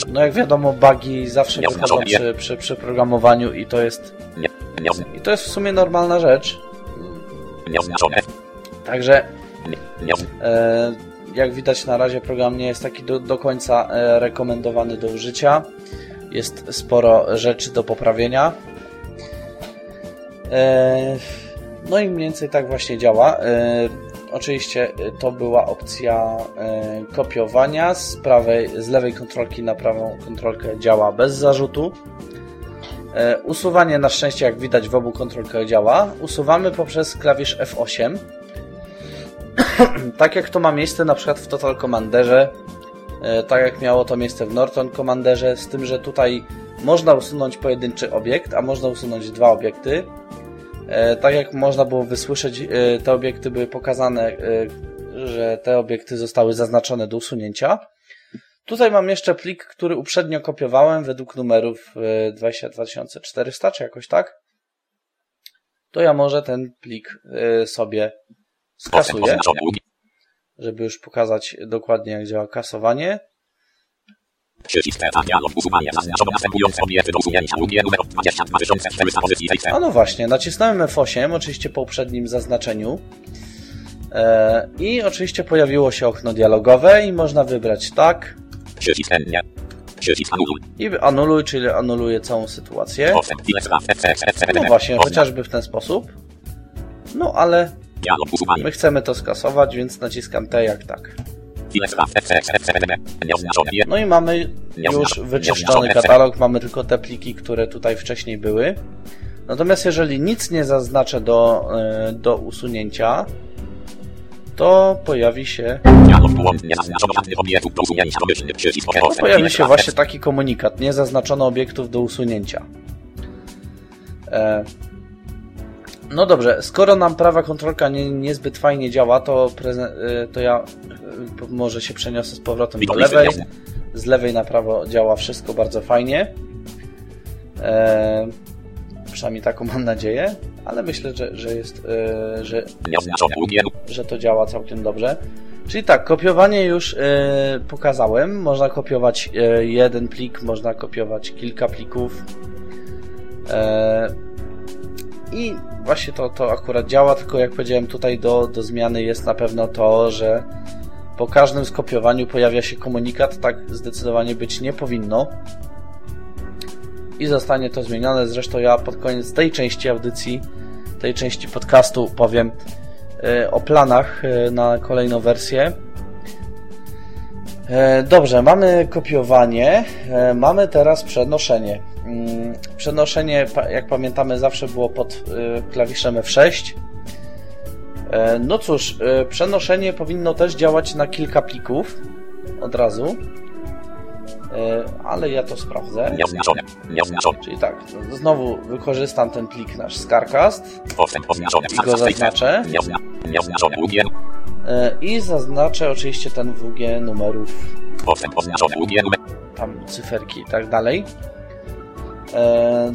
No jak wiadomo, bugi zawsze wychodzą przy programowaniu i to jest w sumie normalna rzecz. Także Jak widać, na razie program nie jest taki do końca rekomendowany do użycia. Jest sporo rzeczy do poprawienia. No i mniej więcej tak właśnie działa. Oczywiście to była opcja kopiowania z lewej kontrolki na prawą kontrolkę, działa bez zarzutu. Usuwanie, na szczęście, jak widać, w obu kontrolkach działa. Usuwamy poprzez klawisz F8. Tak jak to ma miejsce na przykład w Total Commanderze, tak jak miało to miejsce w Norton Commanderze, z tym, że tutaj można usunąć pojedynczy obiekt, a można usunąć dwa obiekty. Tak jak można było wysłyszeć, te obiekty były pokazane, że te obiekty zostały zaznaczone do usunięcia. Tutaj mam jeszcze plik, który uprzednio kopiowałem według numerów 22400, czy jakoś tak. To ja może ten plik sobie skasuję, żeby już pokazać dokładnie, jak działa kasowanie. A no właśnie, nacisnąłem F8, oczywiście po poprzednim zaznaczeniu. I oczywiście pojawiło się okno dialogowe i można wybrać tak. I anuluj, czyli anuluje całą sytuację. No właśnie, chociażby w ten sposób. No ale my chcemy to skasować, więc naciskam T jak tak. No i mamy już wyczyszczony katalog, mamy tylko te pliki, które tutaj wcześniej były. Natomiast jeżeli nic nie zaznaczę do usunięcia, to pojawi się właśnie taki komunikat: nie zaznaczono obiektów do usunięcia. No dobrze, skoro nam prawa kontrolka niezbyt fajnie działa, to ja może się przeniosę z powrotem do lewej. Z lewej na prawo działa wszystko bardzo fajnie. Przynajmniej taką mam nadzieję, ale myślę, że to działa całkiem dobrze. Czyli tak, kopiowanie już pokazałem. Można kopiować jeden plik, można kopiować kilka plików. I właśnie to akurat działa, tylko jak powiedziałem, tutaj do zmiany jest na pewno to, że po każdym skopiowaniu pojawia się komunikat. Tak zdecydowanie być nie powinno. I zostanie to zmienione. Zresztą ja pod koniec tej części audycji, tej części podcastu powiem o planach na kolejną wersję. Dobrze, mamy kopiowanie, mamy teraz przenoszenie. Przenoszenie, jak pamiętamy, zawsze było pod klawiszem F6. No cóż, przenoszenie powinno też działać na kilka plików od razu. Ale ja to sprawdzę. Nieoznaczone. Czyli tak, znowu wykorzystam ten plik nasz Scarcast i go zaznaczę. Nieoznaczone UG. I zaznaczę oczywiście ten WG numerów. Tam cyferki i tak dalej.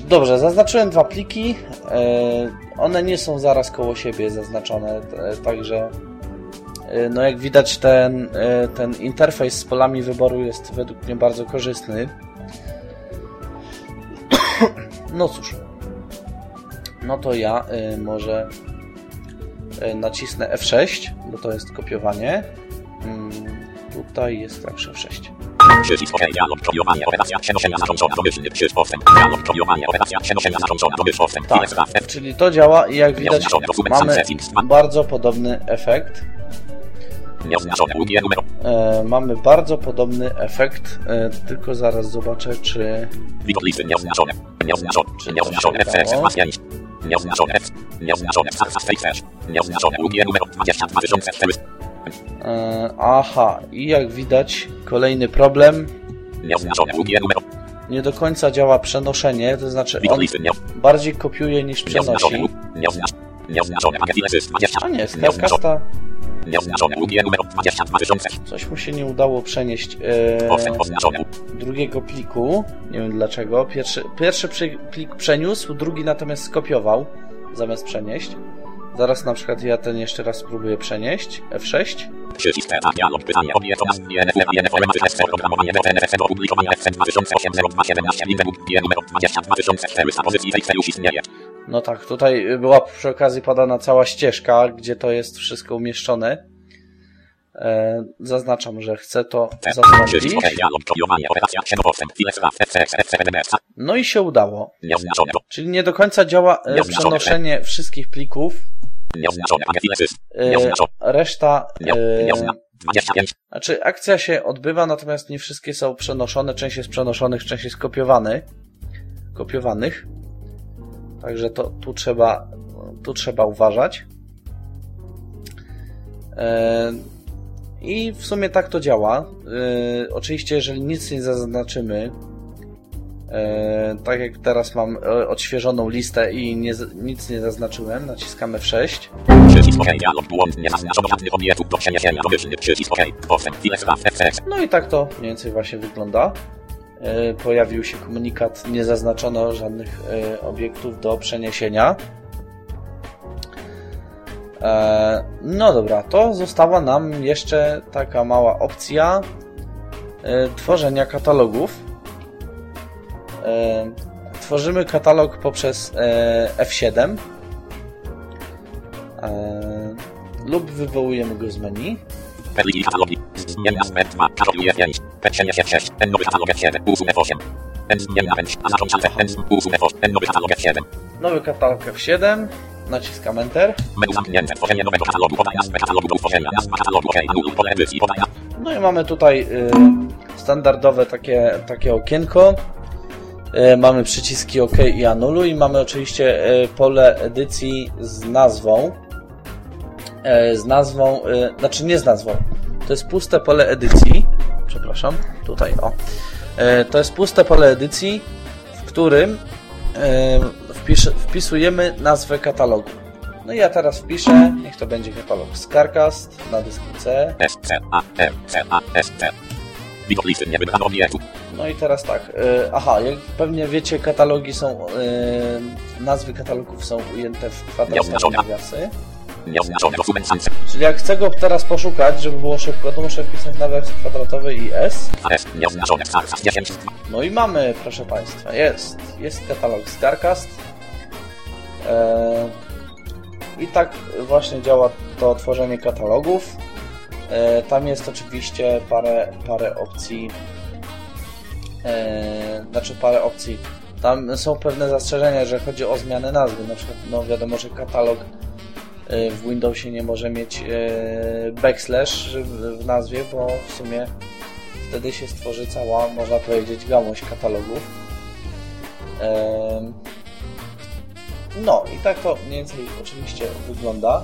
Dobrze, zaznaczyłem dwa pliki. One nie są zaraz koło siebie zaznaczone, także no jak widać, ten interfejs z polami wyboru jest według mnie bardzo korzystny. No cóż, no to ja może nacisnę F6, bo to jest kopiowanie. Tutaj jest także F6. Tak, czyli to działa i jak widać, mamy bardzo podobny efekt. Mamy bardzo podobny efekt, tylko zaraz zobaczę, czy... Aha, i jak widać, kolejny problem. Nie do końca działa przenoszenie, to znaczy on bardziej kopiuje niż przenosi. A nie, Scarcasta... Coś mu się nie udało przenieść drugiego pliku. Nie wiem dlaczego. Pierwszy plik przeniósł, drugi natomiast skopiował zamiast przenieść. Zaraz na przykład ja ten jeszcze raz spróbuję przenieść. F6. No tak, tutaj była przy okazji podana cała ścieżka, gdzie to jest wszystko umieszczone. Zaznaczam, że chcę to zaznaczyć. No i się udało. Czyli nie do końca działa przenoszenie wszystkich plików. Reszta... Znaczy akcja się odbywa, natomiast nie wszystkie są przenoszone. Część jest przenoszonych, część jest kopiowanych. Także to tu trzeba uważać. I w sumie tak to działa. Oczywiście, jeżeli nic nie zaznaczymy, tak jak teraz mam odświeżoną listę i nic nie zaznaczyłem, naciskamy F6. No i tak to mniej więcej właśnie wygląda. Pojawił się komunikat, nie zaznaczono żadnych obiektów do przeniesienia. No dobra, to została nam jeszcze taka mała opcja tworzenia katalogów. Tworzymy katalog poprzez F7 lub wywołujemy go z menu. Nowy katalog F7. Naciskam Enter. No i mamy tutaj standardowe takie okienko. Mamy przyciski OK i Anuluj. Mamy oczywiście pole edycji z nazwą. Znaczy nie z nazwą. To jest puste pole edycji. Przepraszam, tutaj o. To jest puste pole edycji, w którym wpisujemy nazwę katalogu. No i ja teraz wpiszę, niech to będzie katalog Scarcast na dysku C. No i teraz tak, jak pewnie wiecie, katalogi są, nazwy katalogów są ujęte w kwadracie nawiasy. Czyli jak chcę go teraz poszukać, żeby było szybko, to muszę wpisać nawias kwadratowy i S. No i mamy, proszę Państwa, jest katalog Scarcast. I tak właśnie działa to tworzenie katalogów. Tam jest oczywiście parę opcji. Tam są pewne zastrzeżenia, że chodzi o zmianę nazwy. Na przykład, no wiadomo, że katalog w Windowsie nie może mieć backslash w nazwie, bo w sumie wtedy się stworzy cała, można powiedzieć, gałąź katalogów. No i tak to mniej więcej oczywiście wygląda.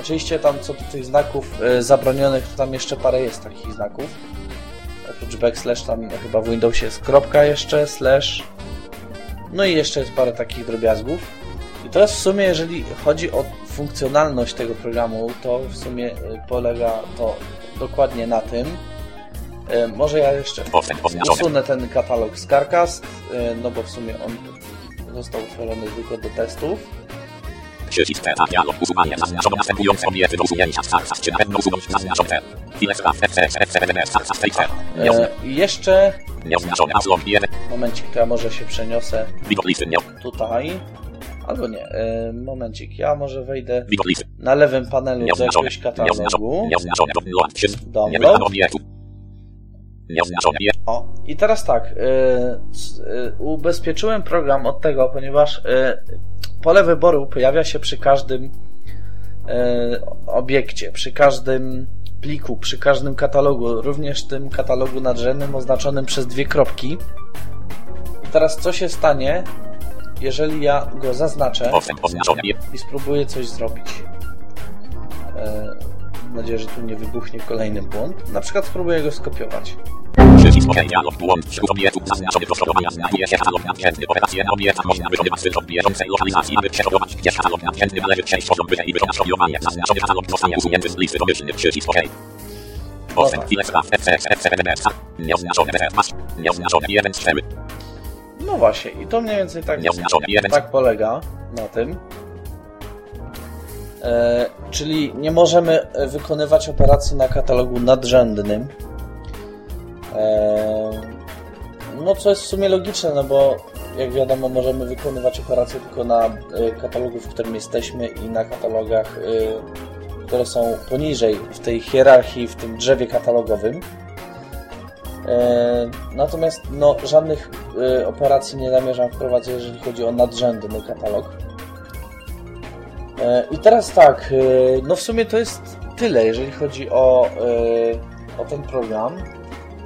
Oczywiście tam co do tych znaków zabronionych, to tam jeszcze parę jest takich znaków. Oprócz backslash tam chyba w Windowsie jest kropka jeszcze, slash. No i jeszcze jest parę takich drobiazgów. I teraz w sumie, jeżeli chodzi o funkcjonalność tego programu, to w sumie polega to dokładnie na tym. Może ja jeszcze usunę ten katalog Scarcast, no bo w sumie on został utworzony tylko do testów. Jeszcze... Momencik, ja może się przeniosę tutaj. Albo nie, momencik, ja może wejdę na lewym panelu do jakiegoś katalogu. Download. O, i teraz tak, ubezpieczyłem program od tego, ponieważ pole wyboru pojawia się przy każdym obiekcie, przy każdym pliku, przy każdym katalogu, również tym katalogu nadrzędnym oznaczonym przez 2 kropki. I teraz co się stanie, jeżeli ja go zaznaczę i spróbuję coś zrobić. Mam nadzieję, że tu nie wybuchnie kolejny błąd. Na przykład spróbuję go skopiować. No tak. No właśnie, i to mniej więcej tak polega na tym. Czyli nie możemy wykonywać operacji na katalogu nadrzędnym. No co jest w sumie logiczne, no bo jak wiadomo, możemy wykonywać operacje tylko na katalogu, w którym jesteśmy i na katalogach które są poniżej w tej hierarchii, w tym drzewie katalogowym. Natomiast no, żadnych operacji nie zamierzam wprowadzić, jeżeli chodzi o nadrzędny katalog. I teraz tak, no w sumie to jest tyle, jeżeli chodzi o ten program.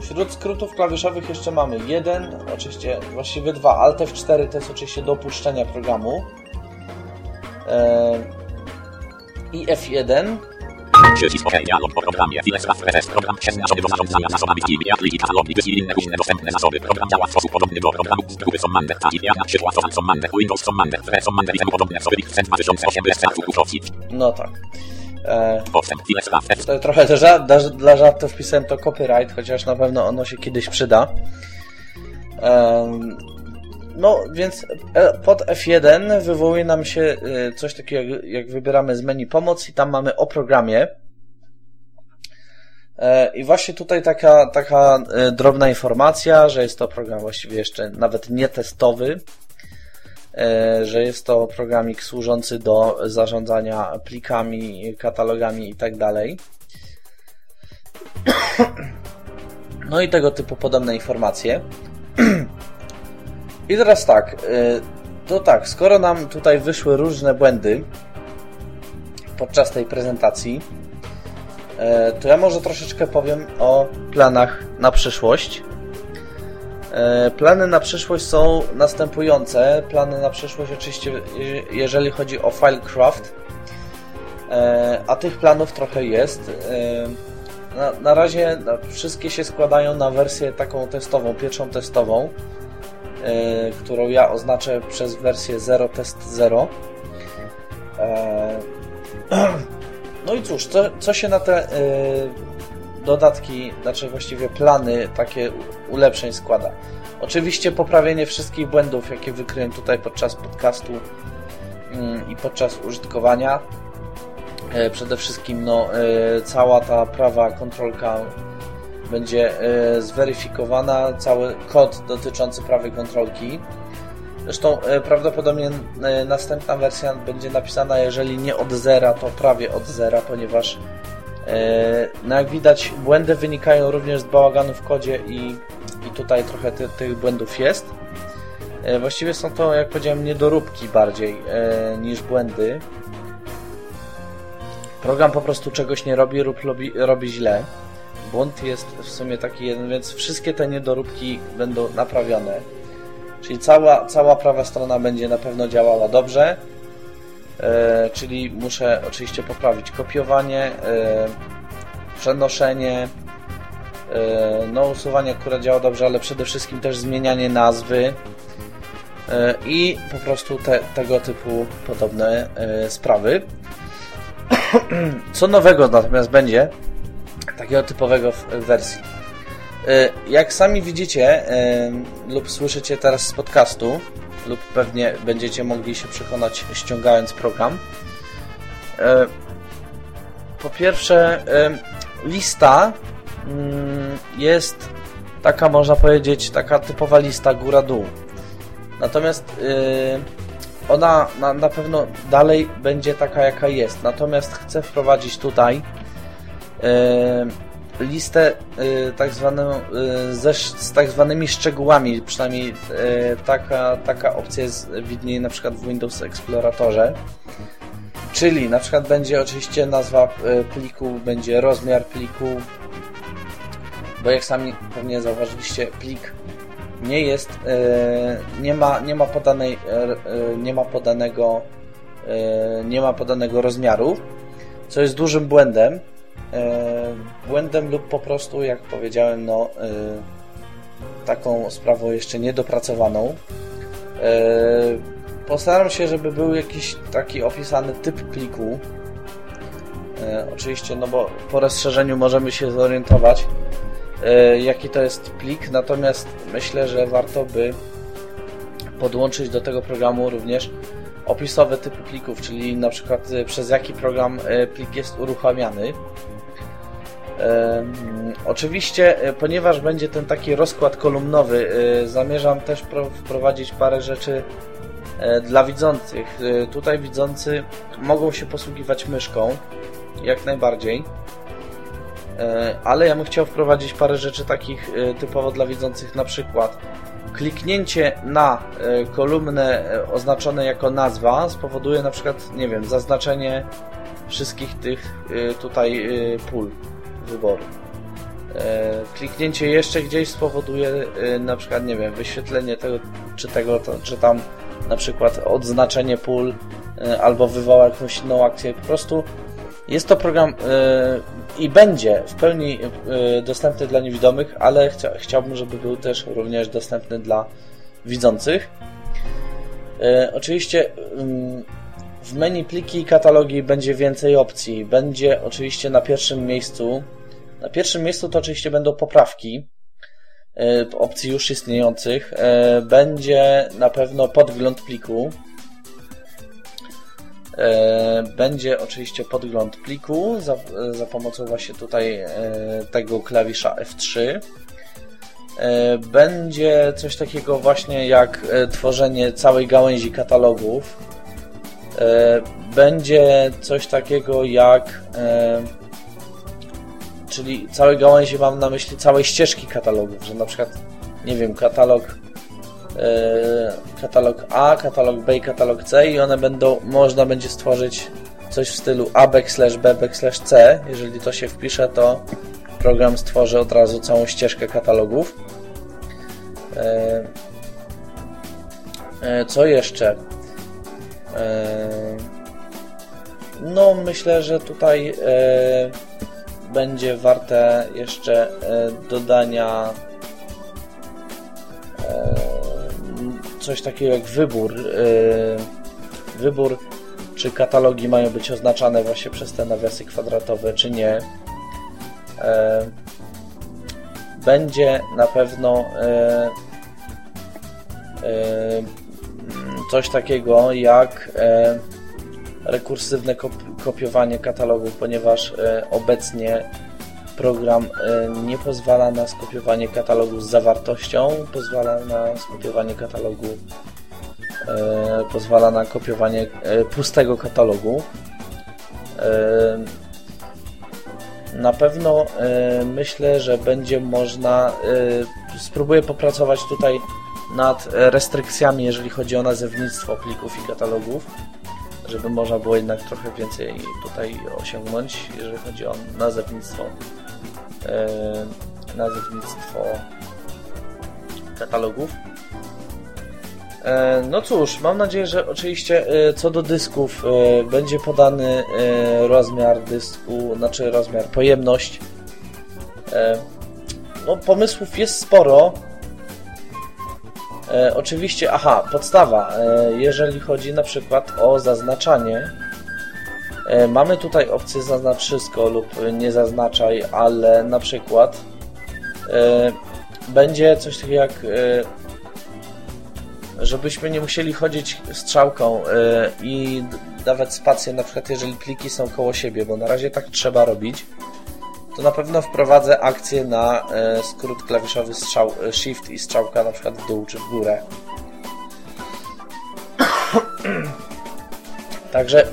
Wśród skrótów klawiszowych jeszcze mamy jeden, oczywiście właściwie dwa, Alt F4 to jest oczywiście do opuszczenia programu i F1. Przycisk OK, dialog po programie, Filesław Reses, program przeznaczony do zarządzania zasobami w Teamie, apliki, katalogi, gry i inne różne dostępne zasoby. Program działa w sposób podobny do programu z grupy Sommander, takich jak na przykład Sommander, Windows Sommander, Fre Sommander i temu podobne wzory XC 2008 bez startu kluczowców. No tak. Postęp, Filesław F. Trochę dla żartu wpisałem to copyright, chociaż na pewno ono się kiedyś przyda. No więc pod F1 wywołuje nam się coś takiego jak wybieramy z menu pomoc i tam mamy o programie. I właśnie tutaj taka drobna informacja, że jest to program właściwie jeszcze nawet nie testowy, że jest to programik służący do zarządzania plikami, katalogami itd. No i tego typu podobne informacje. I teraz tak, to tak, skoro nam tutaj wyszły różne błędy podczas tej prezentacji, to ja może troszeczkę powiem o planach na przyszłość. Plany na przyszłość są następujące. Plany na przyszłość oczywiście, jeżeli chodzi o Filecraft, a tych planów trochę jest. Na razie wszystkie się składają na wersję taką testową, pierwszą testową, którą ja oznaczę przez wersję 0 test 0. No i cóż, co się na te dodatki, znaczy właściwie plany takie ulepszeń składa? Oczywiście poprawienie wszystkich błędów, jakie wykryłem tutaj podczas podcastu i podczas użytkowania. Przede wszystkim no, cała ta prawa kontrolka będzie zweryfikowana, cały kod dotyczący prawej kontrolki. Zresztą prawdopodobnie następna wersja będzie napisana, jeżeli nie od zera, to prawie od zera, ponieważ no jak widać błędy wynikają również z bałaganu w kodzie i tutaj trochę tych błędów jest. Właściwie są to, jak powiedziałem, niedoróbki bardziej niż błędy. Program po prostu czegoś nie robi lub robi źle. Błąd jest w sumie taki jeden, więc wszystkie te niedoróbki będą naprawione. Czyli cała prawa strona będzie na pewno działała dobrze. Czyli muszę oczywiście poprawić kopiowanie, przenoszenie, no usuwanie akurat działa dobrze, ale przede wszystkim też zmienianie nazwy i po prostu tego typu podobne sprawy. Co nowego natomiast będzie? Takiego typowego w wersji. Jak sami widzicie lub słyszycie teraz z podcastu, lub pewnie będziecie mogli się przekonać ściągając program. Po pierwsze, lista jest taka, można powiedzieć, taka typowa lista góra-dół. Natomiast ona na pewno dalej będzie taka, jaka jest. Natomiast chcę wprowadzić tutaj listę tak zwaną, z tak zwanymi szczegółami, przynajmniej taka opcja jest widniej na przykład w Windows Exploratorze, czyli na przykład będzie oczywiście nazwa pliku, będzie rozmiar pliku, bo jak sami pewnie zauważyliście, plik nie jest, nie ma podanego rozmiaru, co jest dużym błędem lub po prostu, jak powiedziałem, no taką sprawą jeszcze niedopracowaną. Postaram się, żeby był jakiś taki opisany typ pliku. Oczywiście, no bo po rozszerzeniu możemy się zorientować, jaki to jest plik, natomiast myślę, że warto by podłączyć do tego programu również opisowe typy plików, czyli na przykład przez jaki program plik jest uruchamiany. Oczywiście, ponieważ będzie ten taki rozkład kolumnowy, zamierzam też wprowadzić parę rzeczy dla widzących. Tutaj widzący mogą się posługiwać myszką, jak najbardziej. Ale ja bym chciał wprowadzić parę rzeczy takich typowo dla widzących, na przykład kliknięcie na kolumnę oznaczone jako nazwa spowoduje na przykład, nie wiem, zaznaczenie wszystkich tych tutaj pól wyboru. Kliknięcie jeszcze gdzieś spowoduje na przykład, nie wiem, wyświetlenie tego, czy tam na przykład odznaczenie pól albo wywoła jakąś inną akcję. Po prostu jest to program i będzie w pełni dostępny dla niewidomych, ale chciałbym, żeby był też również dostępny dla widzących. Oczywiście w menu pliki i katalogi będzie więcej opcji. Będzie oczywiście na pierwszym miejscu. Na pierwszym miejscu to oczywiście będą poprawki opcji już istniejących. Będzie na pewno podgląd pliku. Będzie oczywiście podgląd pliku za pomocą właśnie tutaj tego klawisza F3. Będzie coś takiego właśnie jak tworzenie całej gałęzi katalogów. Będzie coś takiego jak, czyli całej gałęzi, mam na myśli całej ścieżki katalogów, że na przykład, nie wiem, katalog A, katalog B i katalog C, i one będą, można będzie stworzyć coś w stylu A / B / C. Jeżeli to się wpisze, to program stworzy od razu całą ścieżkę katalogów. Co jeszcze? No myślę, że tutaj będzie warte jeszcze dodania coś takiego jak wybór, czy katalogi mają być oznaczane właśnie przez te nawiasy kwadratowe, czy nie. Będzie na pewno coś takiego jak rekursywne kopiowanie katalogu, ponieważ obecnie program nie pozwala na skopiowanie katalogu z zawartością, pozwala na skopiowanie katalogu, pozwala na kopiowanie pustego katalogu. Na pewno myślę, że będzie można, spróbuję popracować tutaj nad restrykcjami, jeżeli chodzi o nazewnictwo plików i katalogów, żeby można było jednak trochę więcej tutaj osiągnąć, jeżeli chodzi o nazewnictwo katalogów. No cóż, mam nadzieję, że oczywiście co do dysków będzie podany rozmiar dysku, znaczy rozmiar, pojemność. No, pomysłów jest sporo. Oczywiście, podstawa, jeżeli chodzi na przykład o zaznaczanie, mamy tutaj opcję zaznacz wszystko lub nie zaznaczaj, ale na przykład będzie coś takiego jak, żebyśmy nie musieli chodzić strzałką i dawać spację, na przykład jeżeli pliki są koło siebie, bo na razie tak trzeba robić, to na pewno wprowadzę akcję na skrót klawiszowy Shift i strzałka na przykład w dół czy w górę. Także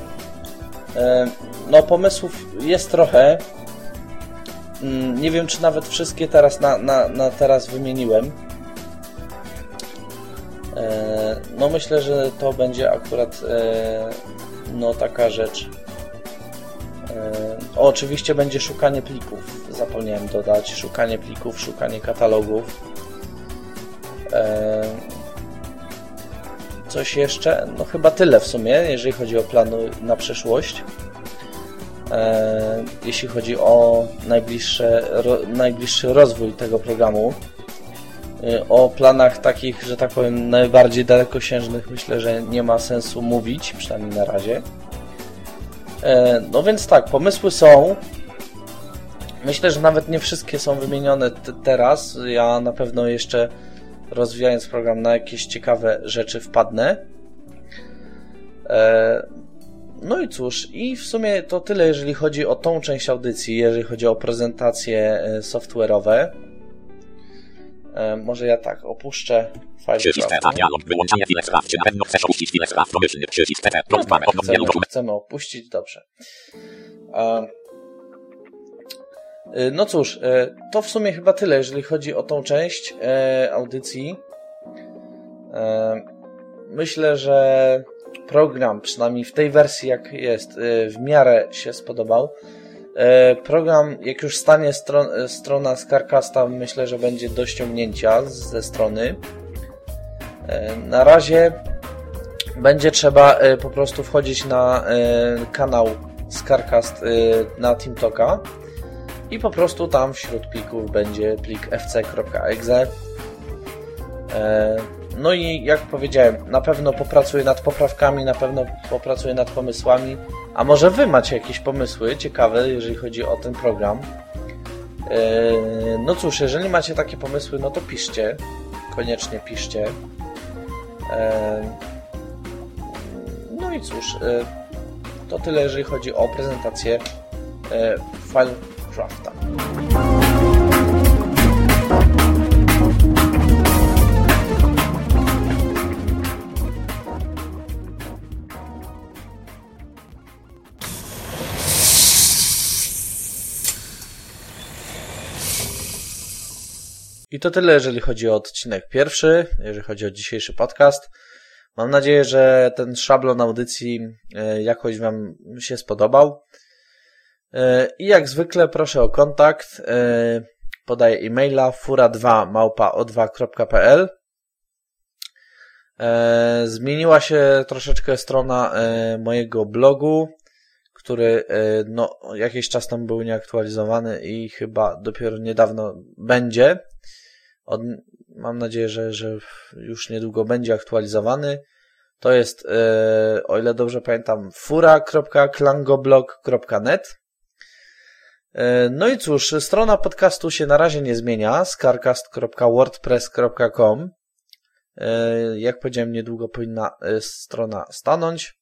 no, pomysłów jest trochę. Nie wiem, czy nawet wszystkie teraz na teraz wymieniłem. No myślę, że to będzie akurat no taka rzecz. Oczywiście będzie szukanie plików, zapomniałem dodać, szukanie plików, szukanie katalogów. Coś jeszcze? No chyba tyle w sumie, jeżeli chodzi o plany na przyszłość. Jeśli chodzi o najbliższy rozwój tego programu. O planach takich, że tak powiem, najbardziej dalekosiężnych myślę, że nie ma sensu mówić, przynajmniej na razie. No więc tak, pomysły są. Myślę, że nawet nie wszystkie są wymienione teraz. Ja na pewno jeszcze, rozwijając program, na jakieś ciekawe rzeczy wpadnę. No i cóż, i w sumie to tyle, jeżeli chodzi o tą część audycji, jeżeli chodzi o prezentacje software'owe. Może ja tak opuszczę fajl. Chcemy opuścić, dobrze. No cóż, to w sumie chyba tyle, jeżeli chodzi o tą część audycji. Myślę, że program, przynajmniej w tej wersji jak jest, w miarę się spodobał. Program, jak już stanie strona Scarcasta, myślę, że będzie do ściągnięcia ze strony. Na razie będzie trzeba po prostu wchodzić na kanał Scarcast na TeamTalka i po prostu tam wśród plików będzie plik fc.exe. No i jak powiedziałem, na pewno popracuję nad poprawkami, na pewno popracuję nad pomysłami, a może Wy macie jakieś pomysły ciekawe, jeżeli chodzi o ten program. No cóż, jeżeli macie takie pomysły, no to piszcie, koniecznie piszcie. No i cóż, to tyle, jeżeli chodzi o prezentację Filecrafta. I to tyle, jeżeli chodzi o odcinek pierwszy, jeżeli chodzi o dzisiejszy podcast. Mam nadzieję, że ten szablon audycji jakoś Wam się spodobał. I jak zwykle proszę o kontakt. Podaję e-maila fura2@o2.pl. Zmieniła się troszeczkę strona mojego blogu, który no, jakiś czas tam był nieaktualizowany i chyba dopiero niedawno będzie. Mam nadzieję, że już niedługo będzie aktualizowany. To jest, o ile dobrze pamiętam, fura.klangoblog.net. No i cóż, strona podcastu się na razie nie zmienia. scarcast.wordpress.com. Jak powiedziałem, niedługo powinna strona stanąć.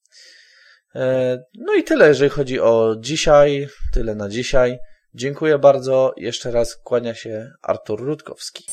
No i tyle, jeżeli chodzi o dzisiaj. Tyle na dzisiaj. Dziękuję bardzo. Jeszcze raz kłania się Artur Rutkowski.